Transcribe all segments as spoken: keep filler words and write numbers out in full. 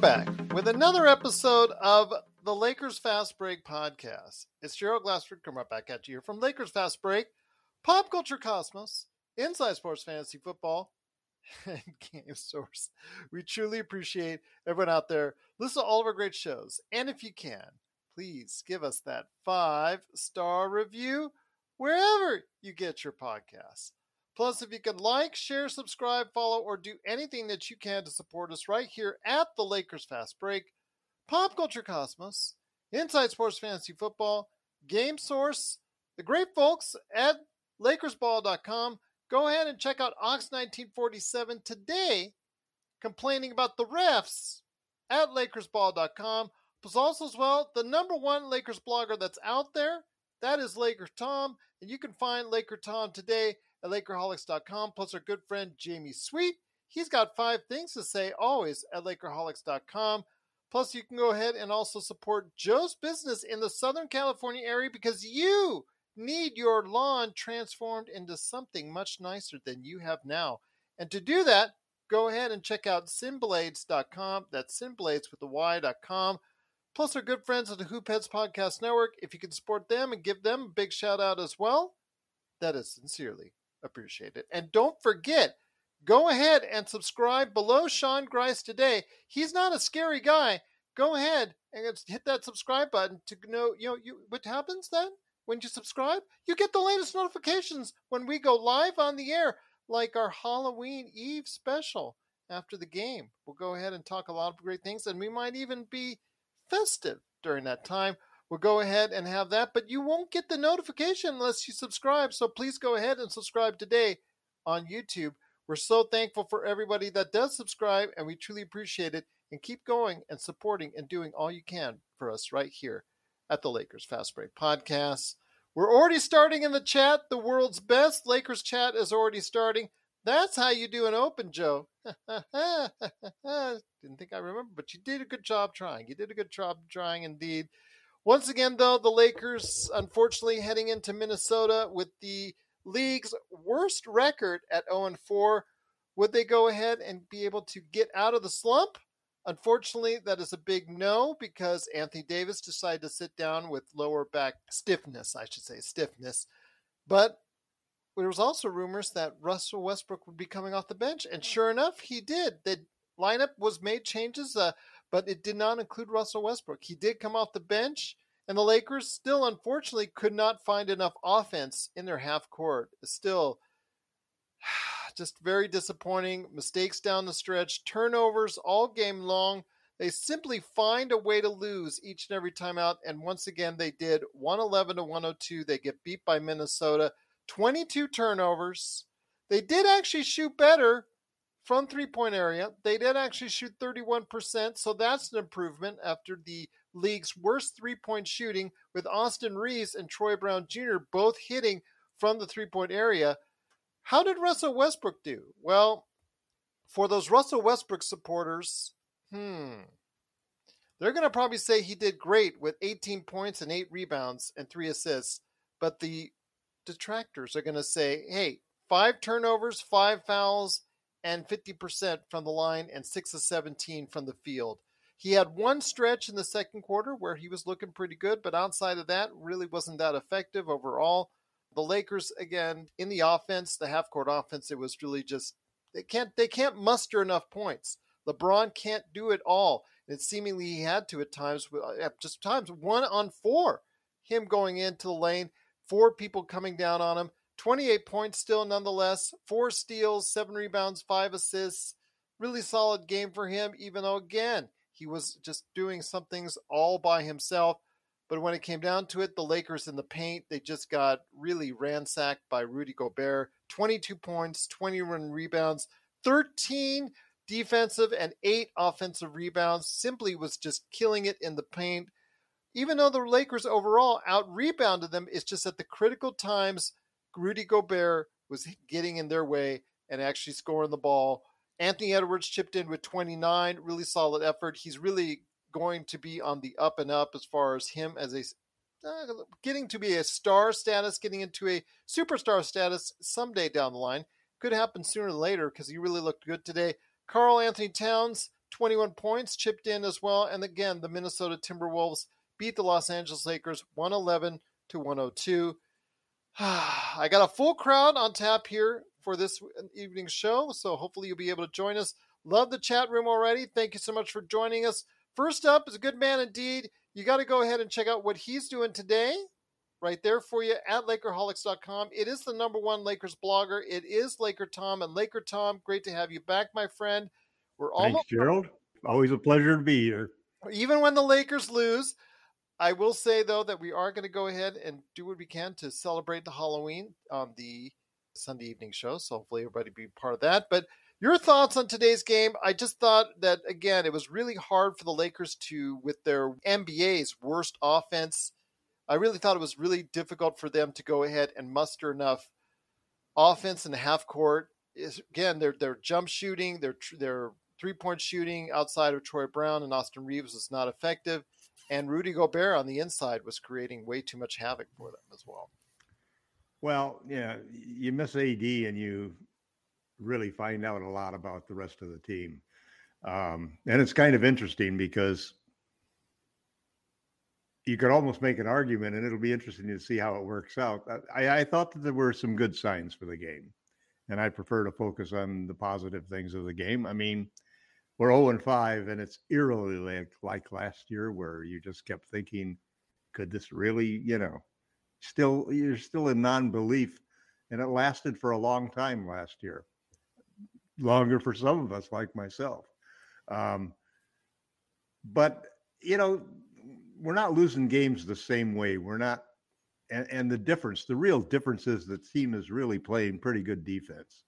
Back with another episode of the Lakers Fast Break Podcast. It's Gerald Glassford coming right back at you here from Lakers Fast Break, Pop Culture Cosmos, Inside Sports Fantasy Football, and Game Source. We truly appreciate everyone out there. Listen to all of our great shows. And if you can, please give us that five-star review wherever you get your podcasts. Plus, if you can like, share, subscribe, follow, or do anything that you can to support us right here at the Lakers Fast Break, Pop Culture Cosmos, Inside Sports Fantasy Football, Game Source, the great folks at Lakers Ball dot com. Go ahead and check out Ox nineteen forty-seven today, complaining about the refs at Lakers Ball dot com. Plus also as well, the number one Lakers blogger that's out there, that is Laker Tom, and you can find Laker Tom today at Lakerholics dot com, plus our good friend Jamie Sweet. He's got five things to say always at Lakerholics dot com. Plus, you can go ahead and also support Joe's business in the Southern California area because you need your lawn transformed into something much nicer than you have now. And to do that, go ahead and check out Sim Blades dot com. That's SimBlades with the Y dot com. Plus, our good friends at the Hoop Heads Podcast Network. If you can support them and give them a big shout out as well, that is sincerely appreciate it. And don't forget, go ahead and subscribe below Sean Grice today. He's not a scary guy. Go ahead and hit that subscribe button to know, you know, you, what happens then when you subscribe? You get the latest notifications when we go live on the air, like our Halloween Eve special after the game. We'll go ahead and talk a lot of great things, and we might even be festive during that time. We'll go ahead and have that, but you won't get the notification unless you subscribe. So please go ahead and subscribe today on YouTube. We're so thankful for everybody that does subscribe, and we truly appreciate it. And keep going and supporting and doing all you can for us right here at the Lakers Fast Break Podcast. We're already starting in the chat. The world's best Lakers chat is already starting. That's how you do an open, Joe. Didn't think I remember, but you did a good job trying. You did a good job trying indeed. Once again, though, the Lakers, unfortunately, heading into Minnesota with the league's worst record at oh and four. Would they go ahead and be able to get out of the slump? Unfortunately, that is a big no because Anthony Davis decided to sit down with lower back stiffness, I should say, stiffness. But there was also rumors that Russell Westbrook would be coming off the bench, and sure enough, he did. The lineup was made changes, uh, but it did not include Russell Westbrook. He did come off the bench, and the Lakers still, unfortunately, could not find enough offense in their half court. Still, just very disappointing. Mistakes down the stretch, turnovers all game long. They simply find a way to lose each and every time out, and once again, they did. one eleven to one oh two. They get beat by Minnesota. twenty-two turnovers. They did actually shoot better from three-point area. They did actually shoot thirty-one percent, so that's an improvement after the league's worst three-point shooting with Austin Reeves and Troy Brown Junior both hitting from the three-point area. How did Russell Westbrook do? Well, for those Russell Westbrook supporters, hmm, they're going to probably say he did great with eighteen points and eight rebounds and three assists, but the detractors are going to say, hey, five turnovers, five fouls, and fifty percent from the line, and six of seventeen from the field. He had one stretch in the second quarter where he was looking pretty good, but outside of that, really wasn't that effective overall. The Lakers, again, in the offense, the half-court offense, it was really just, they can't they can't muster enough points. LeBron can't do it all. And seemingly he had to at times, at just times, one on four, him going into the lane, four people coming down on him, twenty-eight points still nonetheless, four steals, seven rebounds, five assists. Really solid game for him, even though, again, he was just doing some things all by himself. But when it came down to it, the Lakers in the paint, they just got really ransacked by Rudy Gobert. twenty-two points, twenty-one rebounds, thirteen defensive and eight offensive rebounds. Simply was just killing it in the paint. Even though the Lakers overall out-rebounded them, it's just at the critical times, Rudy Gobert was getting in their way and actually scoring the ball. Anthony Edwards chipped in with twenty-nine, really solid effort. He's really going to be on the up and up as far as him as a uh, getting to be a star status, getting into a superstar status someday down the line. Could happen sooner than later because he really looked good today. Karl Anthony Towns, twenty-one points, chipped in as well. And again, the Minnesota Timberwolves beat the Los Angeles Lakers one eleven to one oh two. I got a full crowd on tap here for this evening's show, so hopefully you'll be able to join us. Love the chat room already. Thank you so much for joining us. First up is a good man indeed. You got to go ahead and check out what he's doing today right there for you at Lakerholics dot com. It is the number one Lakers blogger. It is Laker Tom. And Laker Tom, great to have you back, my friend. We're almost Thanks, Gerald. Always a pleasure to be here. Even when the Lakers lose, I will say, though, that we are going to go ahead and do what we can to celebrate the Halloween on the Sunday evening show. So hopefully everybody be part of that. But your thoughts on today's game? I just thought that, again, it was really hard for the Lakers to, with their N B A's worst offense, I really thought it was really difficult for them to go ahead and muster enough offense in the half court. It's, again, their their jump shooting, their their three-point shooting outside of Troy Brown and Austin Reeves was not effective. And Rudy Gobert on the inside was creating way too much havoc for them as well. Well, yeah, you miss A D and you really find out a lot about the rest of the team. Um, and it's kind of interesting because you could almost make an argument, and it'll be interesting to see how it works out. I, I thought that there were some good signs for the game, and I prefer to focus on the positive things of the game. I mean, we're oh and five, and it's eerily like, like last year where you just kept thinking, could this really, you know, still, you're still in non-belief, and it lasted for a long time last year, longer for some of us like myself. Um, but, you know, we're not losing games the same way. We're not, and, and the difference, the real difference is the team is really playing pretty good defense.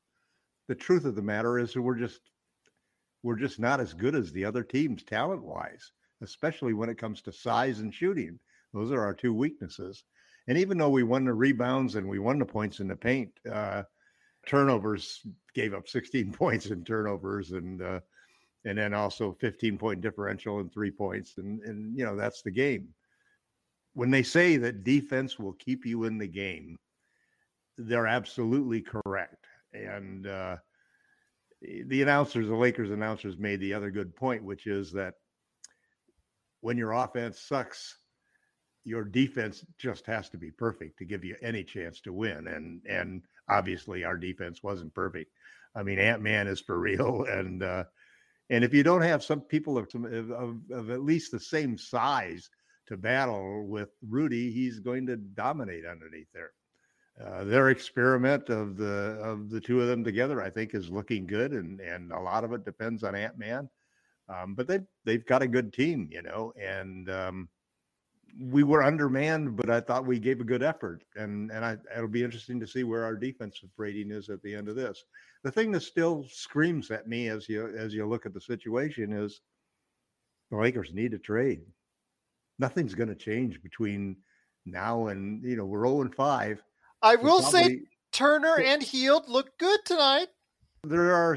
The truth of the matter is that we're just, We're just not as good as the other teams talent-wise, especially when it comes to size and shooting. Those are our two weaknesses. And even though we won the rebounds and we won the points in the paint, uh, turnovers gave up sixteen points in turnovers, and uh, and then also fifteen-point differential and three points. And, and, you know, that's the game. When they say that defense will keep you in the game, they're absolutely correct. And uh The announcers, the Lakers announcers made the other good point, which is that when your offense sucks, your defense just has to be perfect to give you any chance to win. And and obviously our defense wasn't perfect. I mean, Ant-Man is for real. And uh, and if you don't have some people of, of, of at least the same size to battle with Rudy, he's going to dominate underneath there. Uh, their experiment of the of the two of them together, I think, is looking good, and and a lot of it depends on Ant-Man. Um, but they they've got a good team, you know, and um, we were undermanned, but I thought we gave a good effort, and and I, it'll be interesting to see where our defensive rating is at the end of this. The thing that still screams at me as you as you look at the situation is the Lakers need to trade. Nothing's going to change between now and, you know, we're oh and five. I will probably say Turner and Hield look good tonight. There are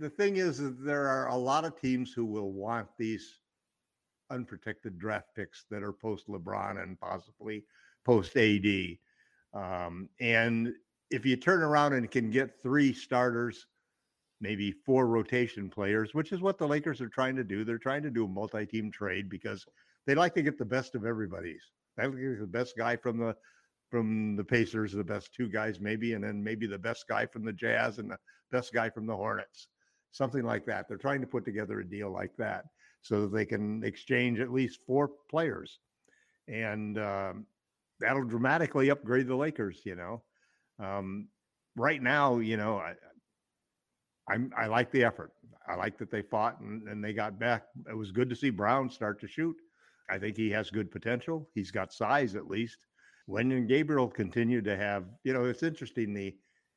the thing is that there are a lot of teams who will want these unprotected draft picks that are post LeBron and possibly post A D. Um, and if you turn around and can get three starters maybe four rotation players, which is what the Lakers are trying to do. They're trying to do a multi-team trade because they like to get the best of everybody's. They like to get the best guy from the from the Pacers, the best two guys maybe, and then maybe the best guy from the Jazz and the best guy from the Hornets, something like that. They're trying to put together a deal like that so that they can exchange at least four players. And um, that'll dramatically upgrade the Lakers, you know. Um, right now, you know, I, I'm, I like the effort. I like that they fought and, and they got back. It was good to see Brown start to shoot. I think he has good potential. He's got size at least. Wendy and Gabriel continued to have, you know, it's interesting. The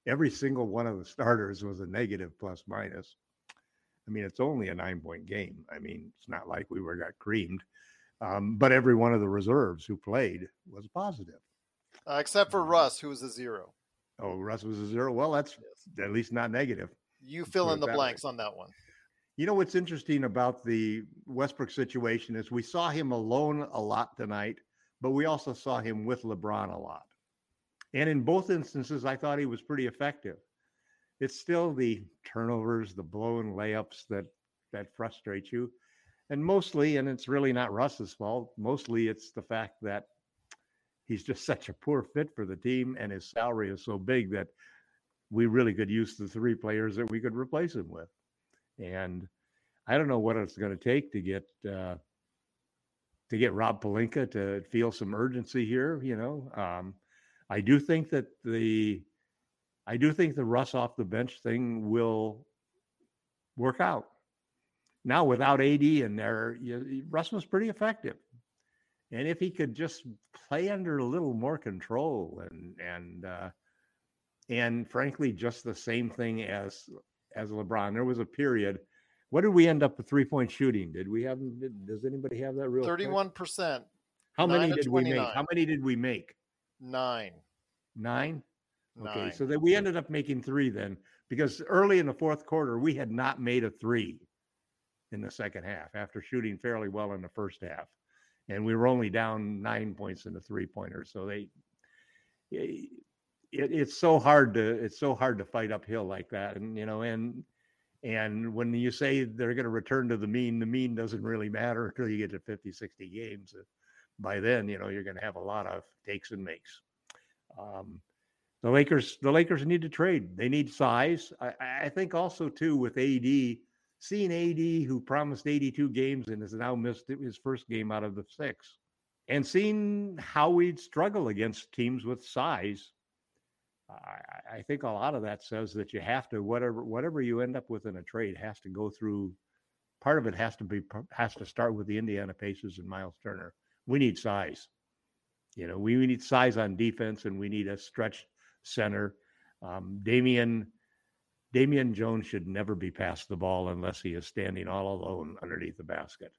every single one of the starters was a negative plus minus. I mean, it's only a nine-point game. I mean, it's not like we were got creamed. Um, but every one of the reserves who played was positive. Uh, except for Russ, who was a zero. Oh, Russ was a zero. Well, that's yes. at least not negative. You fill in the blanks way. on that one. You know what's interesting about the Westbrook situation is we saw him alone a lot tonight, but we also saw him with LeBron a lot. And in both instances, I thought he was pretty effective. It's still the turnovers, the blown layups that, that frustrate you. And mostly, and it's really not Russ's fault, mostly it's the fact that he's just such a poor fit for the team and his salary is so big that we really could use the three players that we could replace him with. And I don't know what it's going to take to get uh, to get Rob Pelinka to feel some urgency here. You know, um, I do think that the I do think the Russ off the bench thing will work out. Now without A D in there, you, Russ was pretty effective, and if he could just play under a little more control and and uh, and frankly just the same thing as as LeBron. There was a period. What did we end up with three point shooting? Did we have? Did, does anybody have that real? thirty-one percent. How many did we make? How many did we make? Nine. Nine. Okay, Nine. So that we ended up making three then, because early in the fourth quarter we had not made a three in the second half after shooting fairly well in the first half. And we were only down nine points in the three pointer. So they, it, it's so hard to, it's so hard to fight uphill like that. And, you know, and, and when you say they're going to return to the mean, the mean doesn't really matter until you get to fifty, sixty games. By then, you know, you're going to have a lot of takes and makes. Um, the Lakers, the Lakers need to trade. They need size. I, I think also too with A D, seeing A D, who promised eighty-two games and has now missed his first game out of the six, and seeing how we'd struggle against teams with size, I, I think a lot of that says that you have to, whatever whatever you end up with in a trade has to go through, part of it has to be has to start with the Indiana Pacers and Myles Turner. We need size. You know, we, we need size on defense, and we need a stretched center. Um, Damian... Damian Jones should never be passed the ball unless he is standing all alone underneath the basket.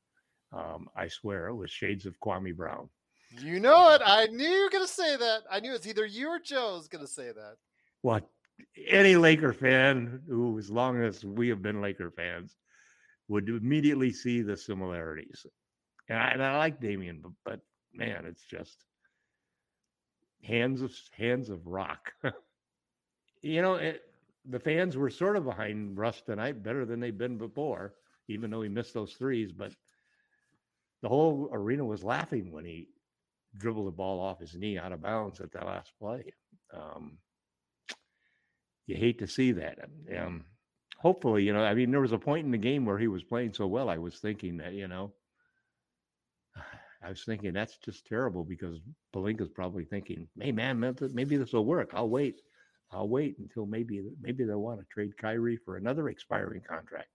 Um, I swear it was shades of Kwame Brown. You know it. I knew you were going to say that. I knew it's either you or Joe's going to say that. Well, any Laker fan who, as long as we have been Laker fans, would immediately see the similarities. And I, and I like Damian, but, but man, it's just hands of hands of rock. You know it. The fans were sort of behind Russ tonight, better than they've been before, even though he missed those threes. But the whole arena was laughing when he dribbled the ball off his knee out of bounds at that last play. Um, you hate to see that. Um, hopefully, you know, I mean, there was a point in the game where he was playing so well, I was thinking that, you know, I was thinking that's just terrible because Pelinka's probably thinking, hey, man, maybe this will work. I'll wait. I'll wait until maybe maybe they'll want to trade Kyrie for another expiring contract.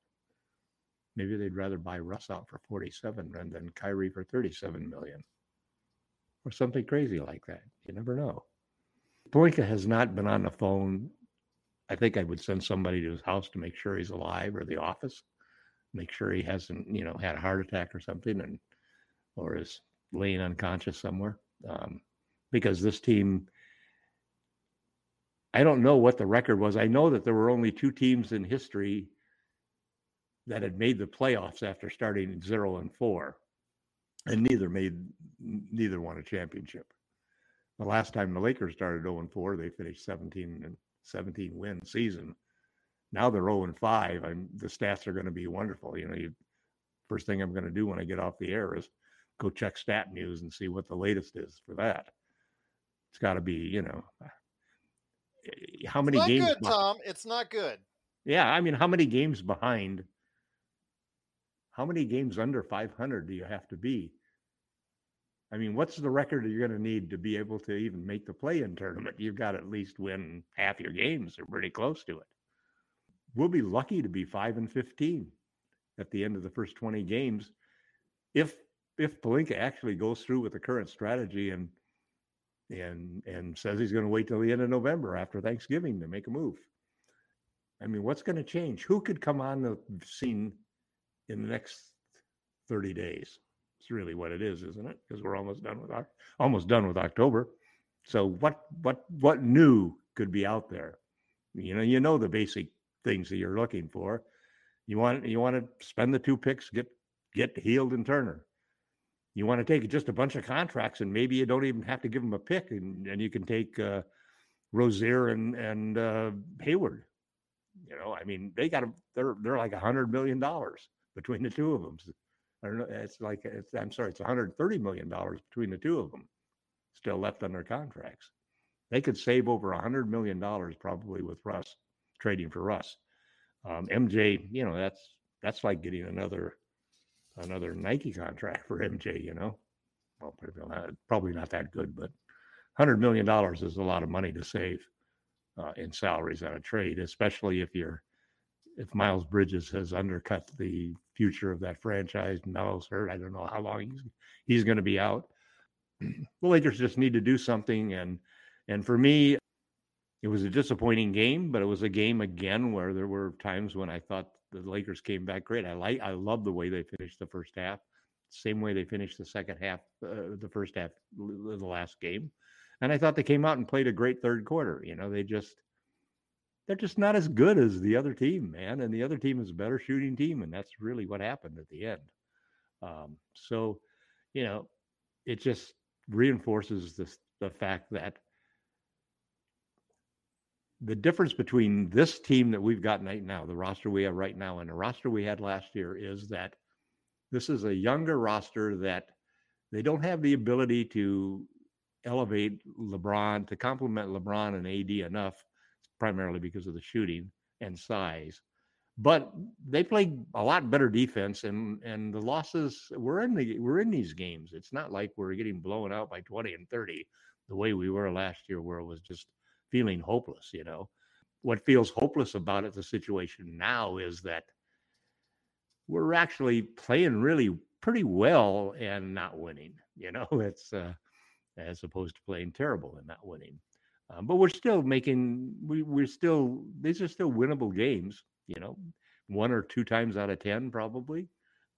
Maybe they'd rather buy Russ out for forty-seven than, than Kyrie for thirty-seven million dollars or something crazy like that. You never know. Pelinka has not been on the phone. I think I would send somebody to his house to make sure he's alive, or the office, make sure he hasn't, you know, had a heart attack or something, and or is laying unconscious somewhere, um, because this team. I don't know what the record was. I know that there were only two teams in history that had made the playoffs after starting zero and four, and neither made neither won a championship. The last time the Lakers started zero and four, they finished seventeen and seventeen win season. now they're oh and five. I'm, the stats are going to be wonderful. You know, you, first thing I'm going to do when I get off the air is go check Stat News and see what the latest is for that. It's got to be, you know, how many it's not games? Good, behind? Tom, it's not good. Yeah, I mean, how many games behind? How many games under five hundred do you have to be? I mean, what's the record that you're going to need to be able to even make the play-in tournament? You've got to at least win half your games. They're pretty close to it. We'll be lucky to be five and fifteen at the end of the first twenty games if if Pelinka actually goes through with the current strategy and and and says he's going to wait till the end of November after Thanksgiving to make a move. I mean, what's going to change? Who could come on the scene in the next thirty days? It's really what it is, isn't it? Because we're almost done with almost done with October. So what what what new could be out there? You know, you know the basic things that you're looking for. You want you want to spend the two picks, get get Hield and Turner. You want to take just a bunch of contracts, and maybe you don't even have to give them a pick, and, and you can take uh, Rozier and and uh, Hayward. You know, I mean, they got a, they're they're like a hundred million dollars between the two of them. I don't know. It's like it's, I'm sorry, it's one hundred thirty million dollars between the two of them, still left on their contracts. They could save over one hundred million dollars probably with Russ trading for Russ. Um, M J, you know, that's that's like getting another another Nike contract for M J. You know, well, probably not that good, but one hundred million dollars is a lot of money to save uh, in salaries on a trade, especially if you're. If Miles Bridges has undercut the future of that franchise, Melo's hurt. I don't know how long he's, he's going to be out. The Lakers just need to do something. And and for me, it was a disappointing game, but it was a game again where there were times when I thought the Lakers came back great. I like I love the way they finished the first half, same way they finished the second half, uh, the first half of the last game. And I thought they came out and played a great third quarter. You know, they just. They're just not as good as the other team, man. And the other team is a better shooting team. And that's really what happened at the end. Um, so, you know, it just reinforces this, the fact that the difference between this team that we've got right now, the roster we have right now, and the roster we had last year is that this is a younger roster that they don't have the ability to elevate LeBron, to complement LeBron and A D enough, primarily because of the shooting and size, but they played a lot better defense and, and the losses we're in the, we're in these games. It's not like we're getting blown out by twenty and thirty the way we were last year, where it was just feeling hopeless. You know, what feels hopeless about it, the situation now is that we're actually playing really pretty well and not winning, you know, it's uh, as opposed to playing terrible and not winning. Um, but we're still making, we, we're still, these are still winnable games, you know, one or two times out of ten probably.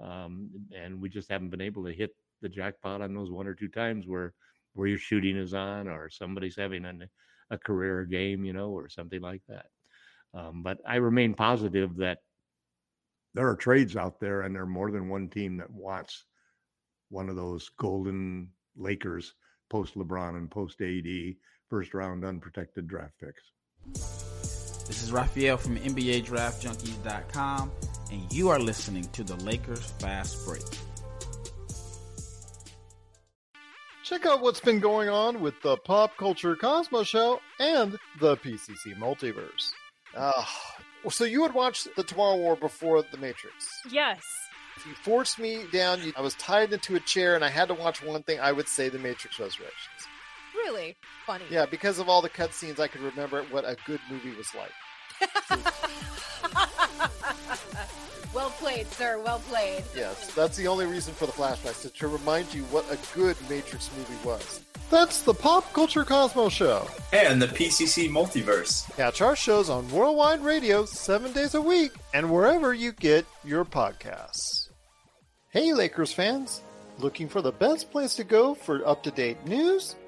Um, and we just haven't been able to hit the jackpot on those one or two times where, where your shooting is on or somebody's having an, a career game, you know, or something like that. Um, but I remain positive that there are trades out there and there are more than one team that wants one of those golden Lakers post LeBron and post A D first round unprotected draft picks. This is Raphael from N B A Draft Junkies dot com, and you are listening to the Lakers Fast Break. Check out what's been going on with the Pop Culture Cosmos Show and the P C C Multiverse. Uh, so you had watched The Tomorrow War before The Matrix? Yes. If you forced me down, you, I was tied into a chair and I had to watch one thing, I would say The Matrix Resurrections. Really funny. Yeah, because of all the cutscenes, I could remember what a good movie was like. Well played, sir. Well played. Yes, that's the only reason for the flashbacks, to, to remind you what a good Matrix movie was. That's the Pop Culture Cosmos Show. And the P C C Multiverse. Catch our shows on Worldwide Radio seven days a week and wherever you get your podcasts. Hey, Lakers fans. Looking for the best place to go for up-to-date news,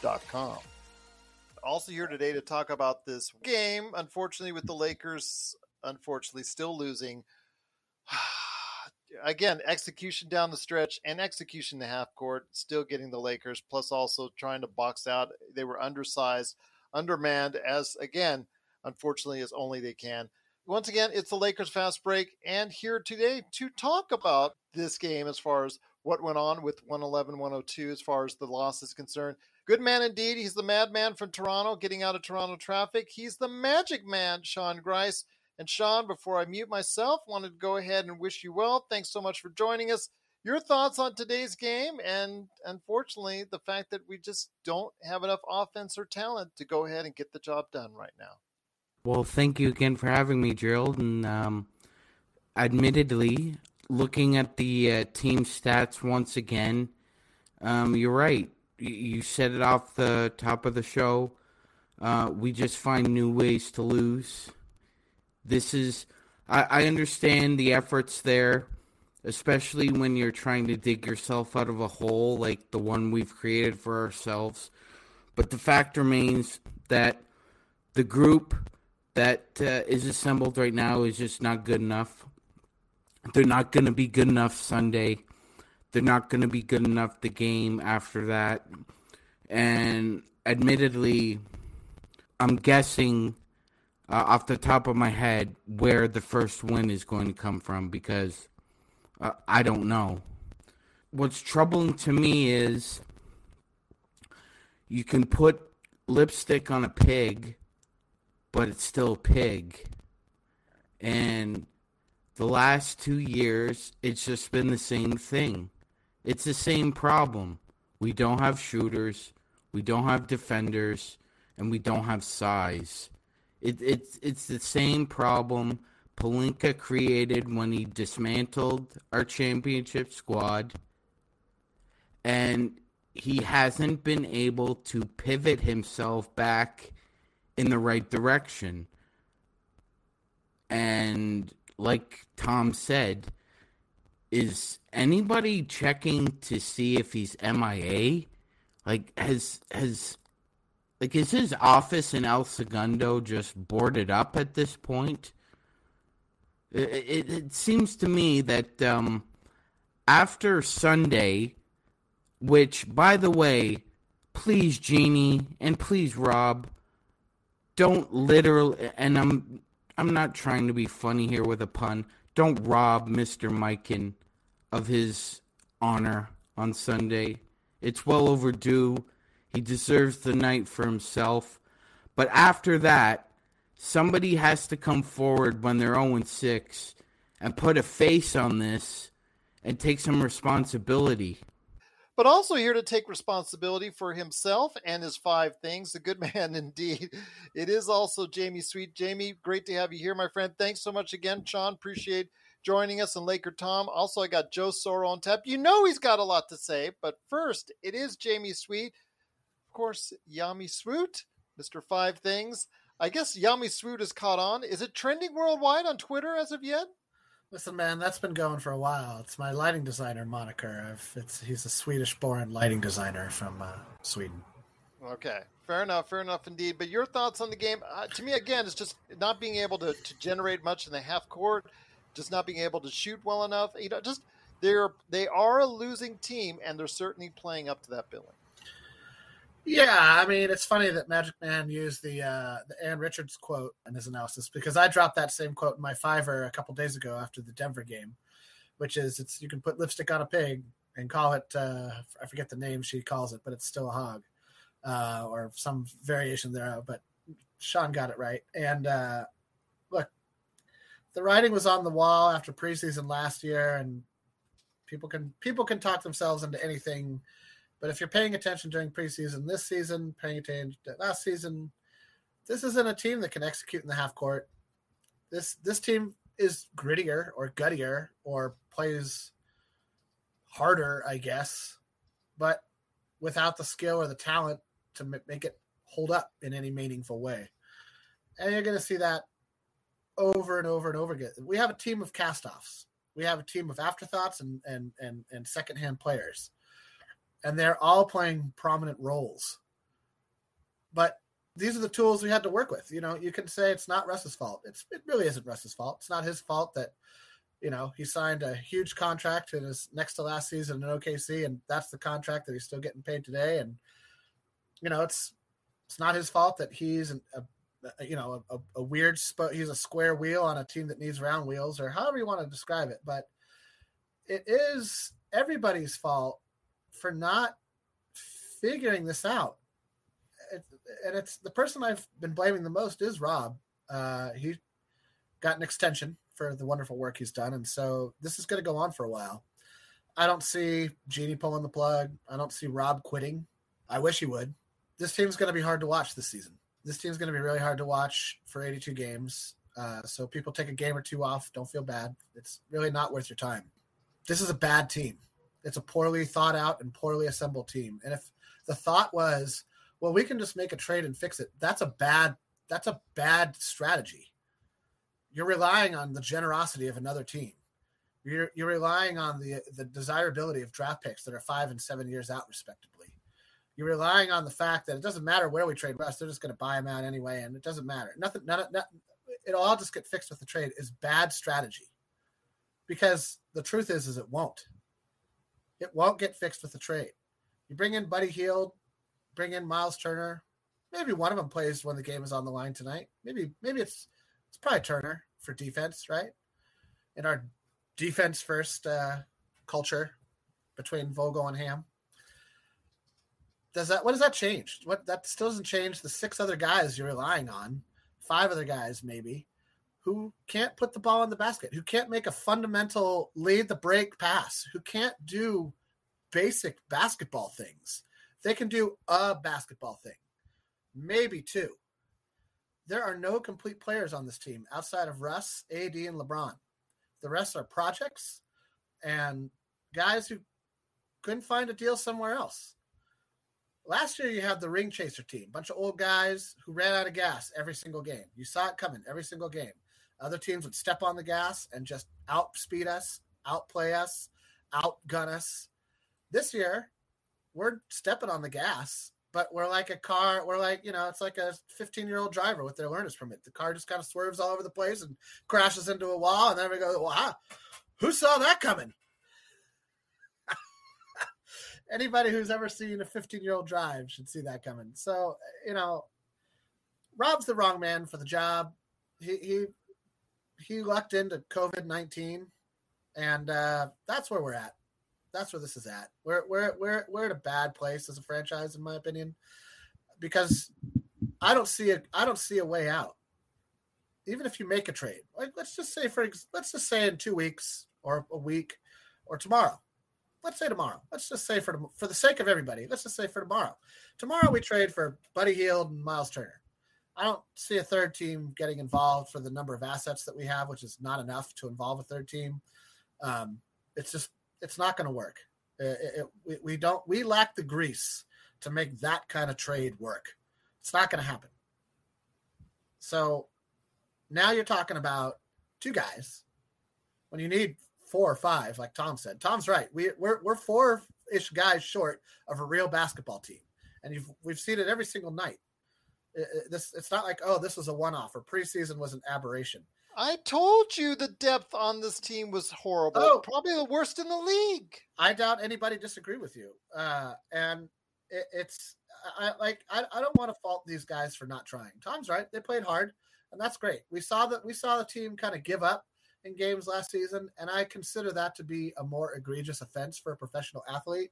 dot com. Also here today to talk about this game, unfortunately, with the Lakers, unfortunately, still losing. Again, execution down the stretch and execution in the half court, still getting the Lakers, plus also trying to box out. They were undersized, undermanned, as again, unfortunately, as only they can. Once again, it's the Lakers Fast Break, and here today to talk about this game as far as what went on with one eleven one oh two as far as the loss is concerned. Good man indeed. He's the madman from Toronto, getting out of Toronto traffic. He's the magic man, Sean Grice. And Sean, before I mute myself, wanted to go ahead and wish you well. Thanks so much for joining us. Your thoughts on today's game and, unfortunately, the fact that we just don't have enough offense or talent to go ahead and get the job done right now. Well, thank you again for having me, Gerald. And um, admittedly, looking at the uh, team stats once again, um, you're right. You said it off the top of the show. Uh, we just find new ways to lose. This is, I, I understand the efforts there, especially when you're trying to dig yourself out of a hole like the one we've created for ourselves. But the fact remains that the group that uh, is assembled right now is just not good enough. They're not going to be good enough Sunday. They're not going to be good enough the game after that. And admittedly, I'm guessing uh, off the top of my head where the first win is going to come from because uh, I don't know. What's troubling to me is you can put lipstick on a pig, but it's still a pig. And the last two years, it's just been the same thing. It's the same problem. We don't have shooters, we don't have defenders, and we don't have size. It, it's it's the same problem Pelinka created when he dismantled our championship squad, and he hasn't been able to pivot himself back in the right direction. And like Tom said, is anybody checking to see if he's M I A? Like, has, has, like, is his office in El Segundo just boarded up at this point? It, it, it seems to me that um, after Sunday, which, by the way, please, Jeannie, and please, Rob, don't literally, and I'm, I'm not trying to be funny here with a pun. Don't rob Mister Mikan of his honor on Sunday. It's well overdue. He deserves the night for himself. But after that, somebody has to come forward when they're oh and six and put a face on this and take some responsibility. But also here to take responsibility for himself and his five things. A good man indeed. It is also Jamie Sweet. Jamie, great to have you here, my friend. Thanks so much again, Sean. Appreciate joining us and Laker Tom. Also, I got Joe Sorrell on tap. You know he's got a lot to say, but first, it is Jamie Sweet. Of course, Yami Swoot, Mister Five Things. I guess Yami Swoot has caught on. Is it trending worldwide on Twitter as of yet? Listen, man, that's been going for a while. It's my lighting designer moniker. I've, it's, he's a Swedish-born lighting designer from uh, Sweden. Okay, fair enough, fair enough indeed. But your thoughts on the game, uh, to me, again, it's just not being able to, to generate much in the half court, just not being able to shoot well enough. You know, just they're they are a losing team, and they're certainly playing up to that billing. Yeah, I mean, it's funny that Magic Man used the uh, the Ann Richards quote in his analysis because I dropped that same quote in my Fiverr a couple days ago after the Denver game, which is it's you can put lipstick on a pig and call it, uh, I forget the name she calls it, but it's still a hog uh, or some variation thereof, but Sean got it right. And uh, look, the writing was on the wall after preseason last year, and people can people can talk themselves into anything. But if you're paying attention during preseason this season, paying attention last season, this isn't a team that can execute in the half court. This this team is grittier or guttier or plays harder, I guess, but without the skill or the talent to make it hold up in any meaningful way. And you're going to see that over and over and over again. We have a team of cast-offs. We have a team of afterthoughts and and and, and secondhand players. And they're all playing prominent roles. But these are the tools we had to work with. You know, you can say it's not Russ's fault. It's, it really isn't Russ's fault. It's not his fault that, you know, he signed a huge contract in his next to last season in O K C, and that's the contract that he's still getting paid today. And, you know, it's it's not his fault that he's, an, a, a, you know, a, a weird sp- – he's a square wheel on a team that needs round wheels, or however you want to describe it. But it is everybody's fault for not figuring this out. It, and it's the person I've been blaming the most is Rob. Uh, he got an extension for the wonderful work he's done. And so this is going to go on for a while. I don't see Jeannie pulling the plug. I don't see Rob quitting. I wish he would. This team's going to be hard to watch this season. This team's going to be really hard to watch for eighty-two games. Uh, so people take a game or two off. Don't feel bad. It's really not worth your time. This is a bad team. It's a poorly thought out and poorly assembled team. And if the thought was, well, we can just make a trade and fix it. That's a bad, that's a bad strategy. You're relying on the generosity of another team. You're, you're relying on the, the desirability of draft picks that are five and seven years out, respectively. You're relying on the fact that it doesn't matter where we trade Russ. They're just going to buy him out anyway, and it doesn't matter. Nothing, none, nothing, it'll all just get fixed with the trade is bad strategy, because the truth is, is it won't. It won't get fixed with the trade. You bring in Buddy Hield, bring in Myles Turner. Maybe one of them plays when the game is on the line tonight. Maybe maybe it's it's probably Turner for defense, right? In our defense-first uh, culture between Vogel and Ham. Does that, what does that change? What, that still doesn't change the six other guys you're relying on, five other guys maybe, who can't put the ball in the basket, who can't make a fundamental lead-the-break pass, who can't do basic basketball things. They can do a basketball thing, maybe two. There are no complete players on this team outside of Russ, A D, and LeBron. The rest are projects and guys who couldn't find a deal somewhere else. Last year, you had the ring chaser team, bunch of old guys who ran out of gas every single game. You saw it coming every single game. Other teams would step on the gas and just outspeed us, outplay us, outgun us. This year, we're stepping on the gas, but we're like a car. We're like, you know, it's like a fifteen-year-old driver with their learner's permit. The car just kind of swerves all over the place and crashes into a wall, and then we go, wow, who saw that coming? Anybody who's ever seen a fifteen-year-old drive should see that coming. So, you know, Rob's the wrong man for the job. He he, he lucked into covid nineteen, and uh, that's where we're at. That's where this is at. We're we're we're we're at a bad place as a franchise, in my opinion, because I don't see a I don't see a way out. Even if you make a trade, like let's just say for let's just say in two weeks or a week or tomorrow, let's say tomorrow. Let's just say for for the sake of everybody, let's just say for tomorrow. Tomorrow we trade for Buddy Hield and Myles Turner. I don't see a third team getting involved for the number of assets that we have, which is not enough to involve a third team. Um, it's just. It's not going to work. It, it, we, we don't. We lack the grease to make that kind of trade work. It's not going to happen. So now you're talking about two guys when you need four or five, like Tom said. Tom's right. We, we're we're four-ish guys short of a real basketball team, and you've, we've seen it every single night. It, it, this it's not like, oh, this was a one-off or preseason was an aberration. I told you the depth on this team was horrible. Oh, probably the worst in the league. I doubt anybody disagrees with you. Uh, and it, it's I, like I, I don't want to fault these guys for not trying. Tom's right; they played hard, and that's great. We saw that we saw the team kind of give up in games last season, and I consider that to be a more egregious offense for a professional athlete.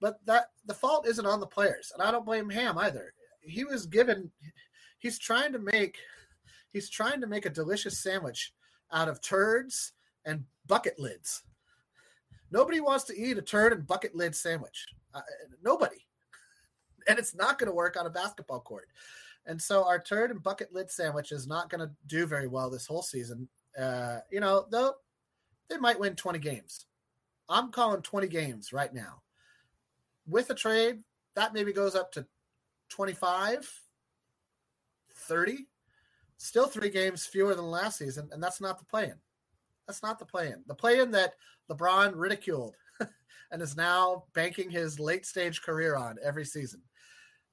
But that the fault isn't on the players, and I don't blame Ham either. He was given. He's trying to make. He's trying to make a delicious sandwich out of turds and bucket lids. Nobody wants to eat a turd and bucket lid sandwich. Uh, nobody. And it's not going to work on a basketball court. And so our turd and bucket lid sandwich is not going to do very well this whole season. Uh, you know, though, they might win twenty games. I'm calling twenty games right now. With a trade, that maybe goes up to twenty-five, thirty. still three games fewer than last season, and that's not the play-in. That's not the play-in. The play-in that LeBron ridiculed and is now banking his late-stage career on every season.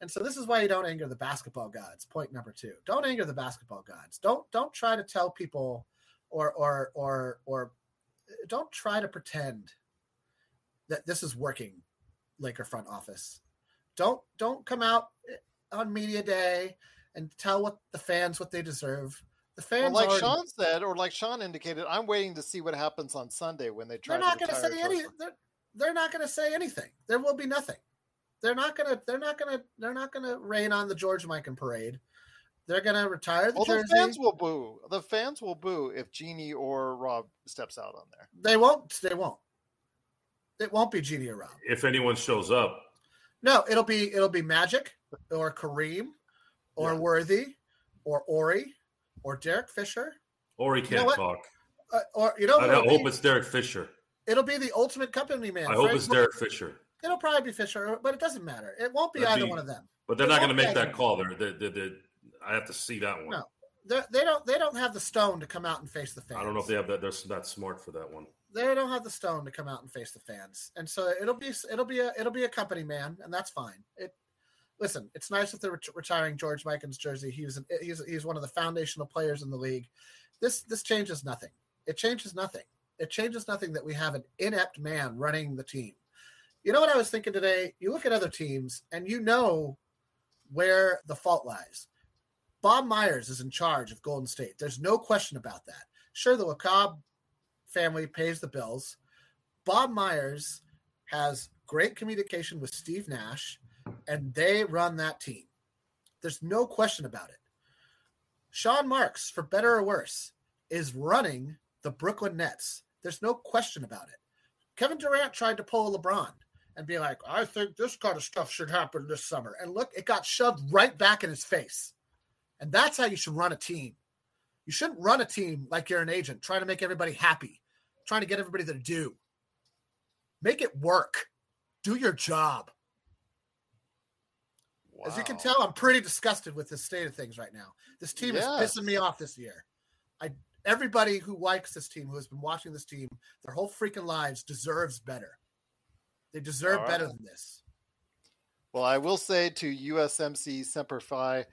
And so this is why you don't anger the basketball gods, point number two. Don't anger the basketball gods. Don't don't try to tell people or or or or don't try to pretend that this is working, Laker front office. Don't don't come out on media day and tell what the fans what they deserve. The fans, well, like already, Sean said, or like Sean indicated, I'm waiting to see what happens on Sunday when they try. They're not going to say any. They're, they're not going to say anything. There will be nothing. They're not going to. They're not going to. They're not going to rain on the George Mikan parade. They're going to retire the well, jersey. The fans will boo. The fans will boo if Jeannie or Rob steps out on there. They won't. They won't. It won't be Jeannie or Rob. If anyone shows up, no, it'll be it'll be Magic or Kareem or yeah. Worthy or Ori. Or Derek Fisher. Or he can't you know talk. Uh, or you know, I hope be, it's Derek Fisher. It'll be the ultimate company man. I hope Frank it's Martin. Derek Fisher. It'll probably be Fisher, but it doesn't matter. It won't be That'd either be, one of them. But they're it not going to make that call. They're, they're, they're, they're, I have to see that one. No, they don't. They don't have the stone to come out and face the fans. I don't know if they have that. They're not smart for that one. They don't have the stone to come out and face the fans, and so it'll be it'll be a it'll be a company man, and that's fine. It. Listen, it's nice that they're retiring George Mikan's jersey. He was an, he's he's one of the foundational players in the league. This this changes nothing. It changes nothing. It changes nothing that we have an inept man running the team. You know what I was thinking today? You look at other teams, and you know where the fault lies. Bob Myers is in charge of Golden State. There's no question about that. Sure, the LeCobb family pays the bills. Bob Myers has great communication with Steve Nash, and they run that team. There's no question about it. Sean Marks, for better or worse, is running the Brooklyn Nets. There's no question about it. Kevin Durant tried to pull a LeBron and be like, I think this kind of stuff should happen this summer. And look, it got shoved right back in his face. And that's how you should run a team. You shouldn't run a team like you're an agent, trying to make everybody happy, trying to get everybody their due. Make it work. Do your job. Wow. As you can tell, I'm pretty disgusted with the state of things right now. This team yes. is pissing me off this year. I everybody who likes this team, who has been watching this team their whole freaking lives, deserves better. They deserve right. better than this. Well, I will say to U S M C Semper Fi,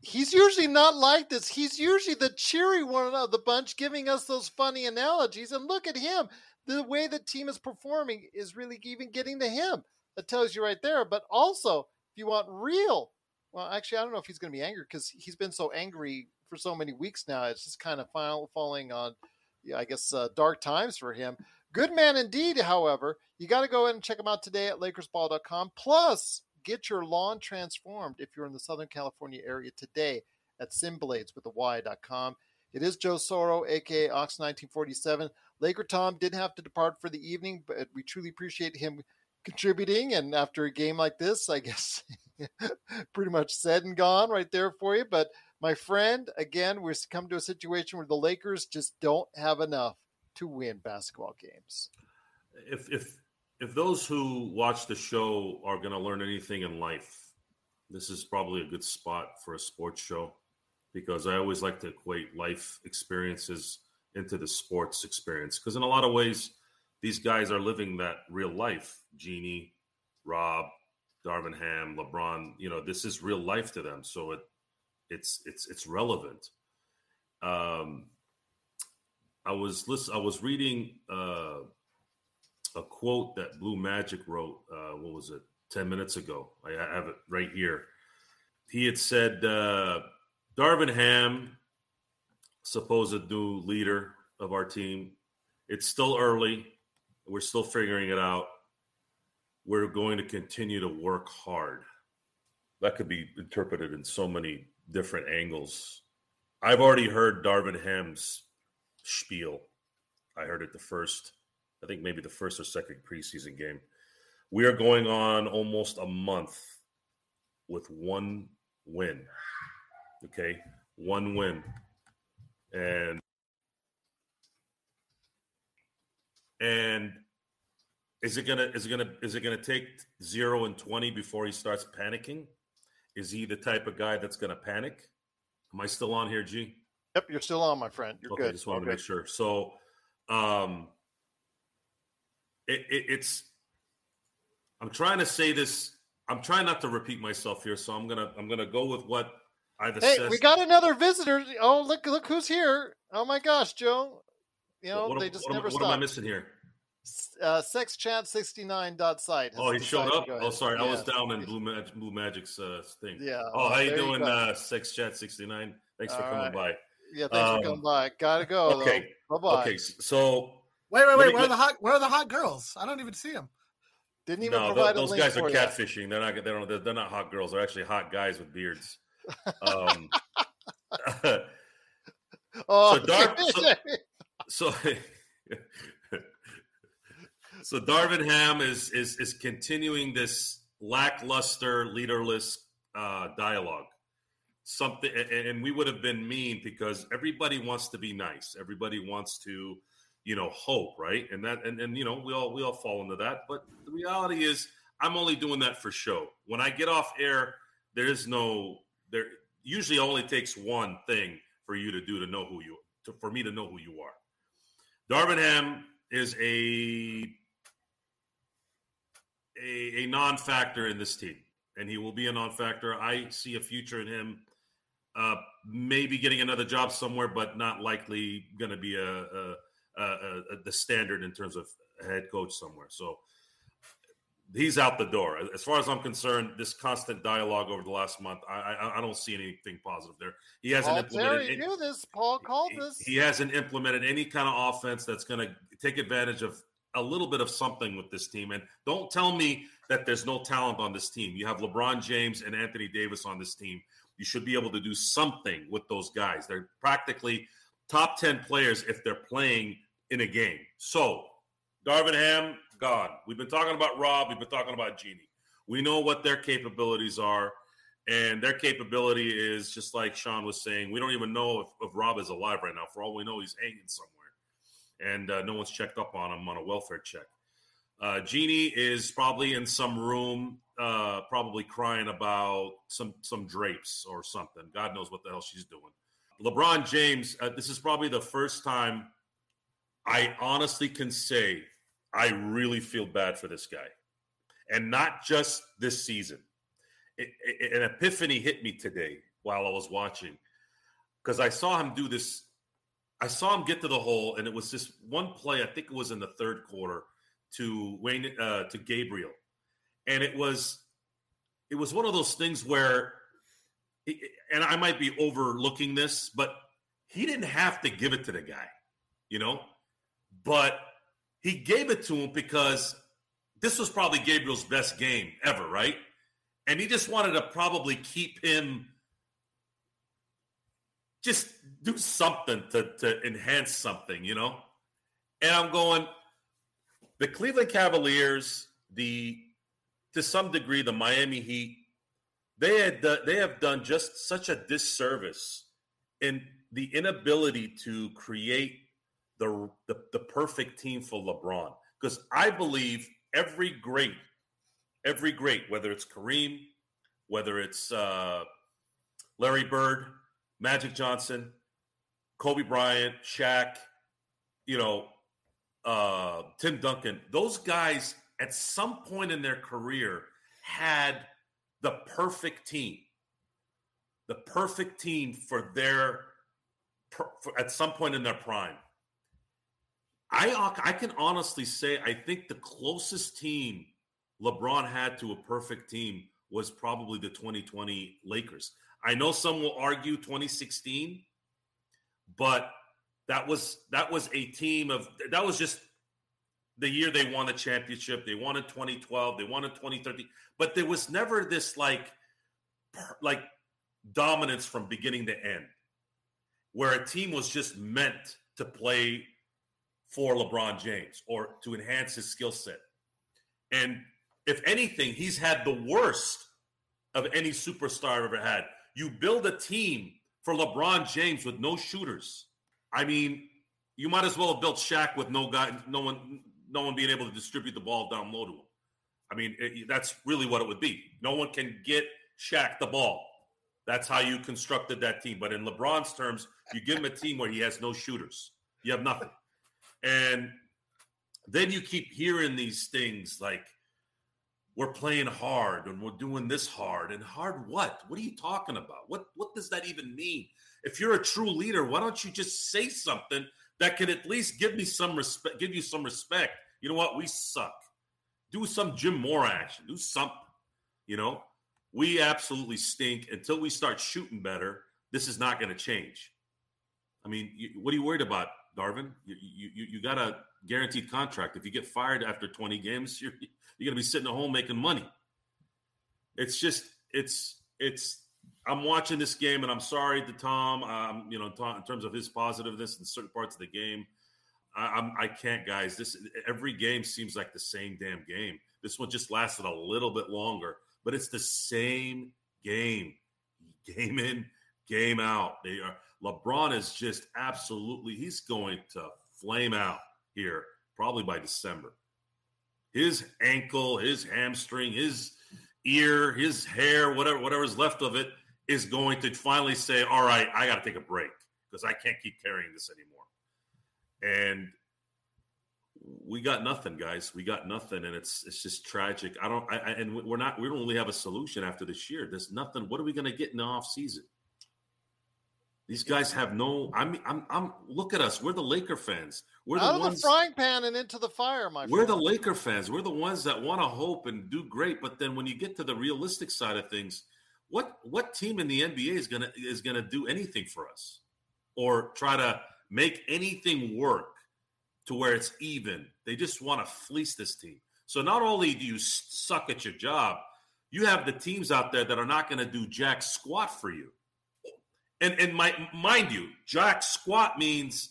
he's usually not like this. He's usually the cheery one of the bunch, giving us those funny analogies. And look at him. The way the team is performing is really even getting to him. That tells you right there. But also, if you want real, well, actually, I don't know if he's going to be angry because he's been so angry for so many weeks now. It's just kind of final, falling on, yeah, I guess, uh, dark times for him. Good man indeed, however. You got to go ahead and check him out today at Lakers Ball dot com. Plus, get your lawn transformed if you're in the Southern California area today at SimBlades with a Y dot com. It is Joe Sorrell, a k a. Ox nineteen forty-seven. Laker Tom did have to depart for the evening, but we truly appreciate him contributing, and after a game like this, I guess pretty much said and gone right there for you. But my friend, again, we've come to a situation where the Lakers just don't have enough to win basketball games. If if if those who watch the show are going to learn anything in life, this is probably a good spot for a sports show, because I always like to equate life experiences into the sports experience, because in a lot of ways, these guys are living that real life. Jeannie, Rob, Darvin Ham, LeBron, you know, this is real life to them. So it, it's it's it's relevant. Um, I was listen, I was reading uh, a quote that Blue Magic wrote, uh, what was it, ten minutes ago. I have it right here. He had said, uh, Darvin Ham, supposed new leader of our team, it's still early. We're still figuring it out. We're going to continue to work hard. That could be interpreted in so many different angles. I've already heard Darvin Ham's spiel. I heard it the first, I think maybe the first or second preseason game. We are going on almost a month with one win. Okay? One win. And And is it gonna is it gonna is it gonna take zero and twenty before he starts panicking? Is he the type of guy that's gonna panic? Am I still on here, G? Yep, you're still on, my friend. You're okay, good. I just wanted You're to good. make sure. So um, it, it, it's – I'm trying to say this – I'm trying not to repeat myself here, so I'm going to I'm gonna go with what I've assessed. Hey, we got another visitor. Oh, look look who's here. Oh, my gosh, Joe. You know, what, they just what, never stop. What am I missing here? Uh, six chat sixty-nine dot site. Oh, he showed up? Oh, sorry. Yeah. I was down in Blue, Mag- Blue Magic's uh, thing. Yeah. Oh, how you doing, you uh, six chat sixty-nine? Thanks All for coming right. by. Yeah, thanks um, for coming by. Gotta go. Okay. Bye bye. Okay. So wait, wait, wait. Where are the hot? Where are the hot girls? I don't even see them. Didn't even no, provide. Those, a those guys are catfishing. That. They're not. They don't. They're, they're not hot girls. They're actually hot guys with beards. Um, oh. So, Dar- so, so, so Darvin Ham is is is continuing this lackluster, leaderless uh, dialogue. Something, and we would have been mean because everybody wants to be nice. Everybody wants to, you know, hope, right? And that, and, and you know, we all we all fall into that. But the reality is, I'm only doing that for show. When I get off air, there is no there. Usually, only takes one thing for you to do to know who you, to, for me to know who you are. Darvin Ham is a a, a non-factor in this team, and he will be a non-factor. I see a future in him. Uh, maybe getting another job somewhere, but not likely going to be a, a, a, a, a the standard in terms of head coach somewhere. So he's out the door. As far as I'm concerned, this constant dialogue over the last month, I I, I don't see anything positive there. He hasn't Paul implemented. Terry knew this. Paul called he, this. He hasn't implemented any kind of offense that's going to take advantage of a little bit of something with this team. And don't tell me that there's no talent on this team. You have LeBron James and Anthony Davis on this team. You should be able to do something with those guys. They're practically top ten players if they're playing in a game. So, Darvin Ham, gone. We've been talking about Rob. We've been talking about Jeannie. We know what their capabilities are, and their capability is, just like Sean was saying, we don't even know if, if Rob is alive right now. For all we know, he's hanging somewhere, and uh, no one's checked up on him on a welfare check. Uh, Jeannie is probably in some room, uh, probably crying about some some drapes or something. God knows what the hell she's doing. LeBron James, uh, this is probably the first time I honestly can say I really feel bad for this guy. And not just this season. It, it, an epiphany hit me today while I was watching. Because I saw him do this. I saw him get to the hole, and it was this one play, I think it was in the third quarter, to Wayne, uh, to Gabriel. And it was, it was one of those things where, it, and I might be overlooking this, but he didn't have to give it to the guy, you know, but he gave it to him because this was probably Gabriel's best game ever. Right. And he just wanted to probably keep him, just do something to, to enhance something, you know? And I'm going, the Cleveland Cavaliers, the to some degree the Miami Heat, they had they have done just such a disservice in the inability to create the the, the perfect team for LeBron. Because I believe every great, every great, whether it's Kareem, whether it's uh, Larry Bird, Magic Johnson, Kobe Bryant, Shaq, you know, Uh, Tim Duncan, those guys at some point in their career had the perfect team, the perfect team for their, for, at some point in their prime. I, I can honestly say, I think the closest team LeBron had to a perfect team was probably the twenty twenty Lakers. I know some will argue twenty sixteen, but That was that was a team of – that was just the year they won the championship. They won in twenty twelve. They won in twenty thirteen. But there was never this, like, like dominance from beginning to end where a team was just meant to play for LeBron James or to enhance his skill set. And if anything, he's had the worst of any superstar I've ever had. You build a team for LeBron James with no shooters. I mean, you might as well have built Shaq with no guy, no one, no one being able to distribute the ball down low to him. I mean, it, that's really what it would be. No one can get Shaq the ball. That's how you constructed that team. But in LeBron's terms, you give him a team where he has no shooters. You have nothing. And then you keep hearing these things like, we're playing hard and we're doing this hard. And hard what? What are you talking about? What what does that even mean? If you're a true leader, why don't you just say something that can at least give me some respect, give you some respect. You know what? We suck. Do some Jim Moore action. Do something. You know, we absolutely stink. Until we start shooting better, this is not going to change. I mean, you, what are you worried about, Darvin? You, you, you got a guaranteed contract. If you get fired after twenty games, you're, you're going to be sitting at home making money. It's just, it's, it's, I'm watching this game, and I'm sorry to Tom, um, you know, in terms of his positiveness in certain parts of the game. I, I'm, I can't, guys. This every game seems like the same damn game. This one just lasted a little bit longer, but it's the same game, game in, game out. They are. LeBron is just absolutely. He's going to flame out here probably by December. His ankle, his hamstring, his ear, his hair, whatever, whatever's left of it is going to finally say, all right, I got to take a break because I can't keep carrying this anymore. And we got nothing, guys. We got nothing. And it's, it's just tragic. I don't, I, I and we're not, we don't really have a solution after this year. There's nothing. What are we going to get in the off season? These guys have no. I'm. I'm. I'm. Look at us. We're the Laker fans. We're the out of ones, the frying pan and into the fire, my friend. We're the Laker fans. We're the ones that want to hope and do great. But then when you get to the realistic side of things, what what team in the N B A is gonna is gonna do anything for us, or try to make anything work to where it's even? They just want to fleece this team. So not only do you suck at your job, you have the teams out there that are not going to do jack squat for you. And and my, mind you, jack squat means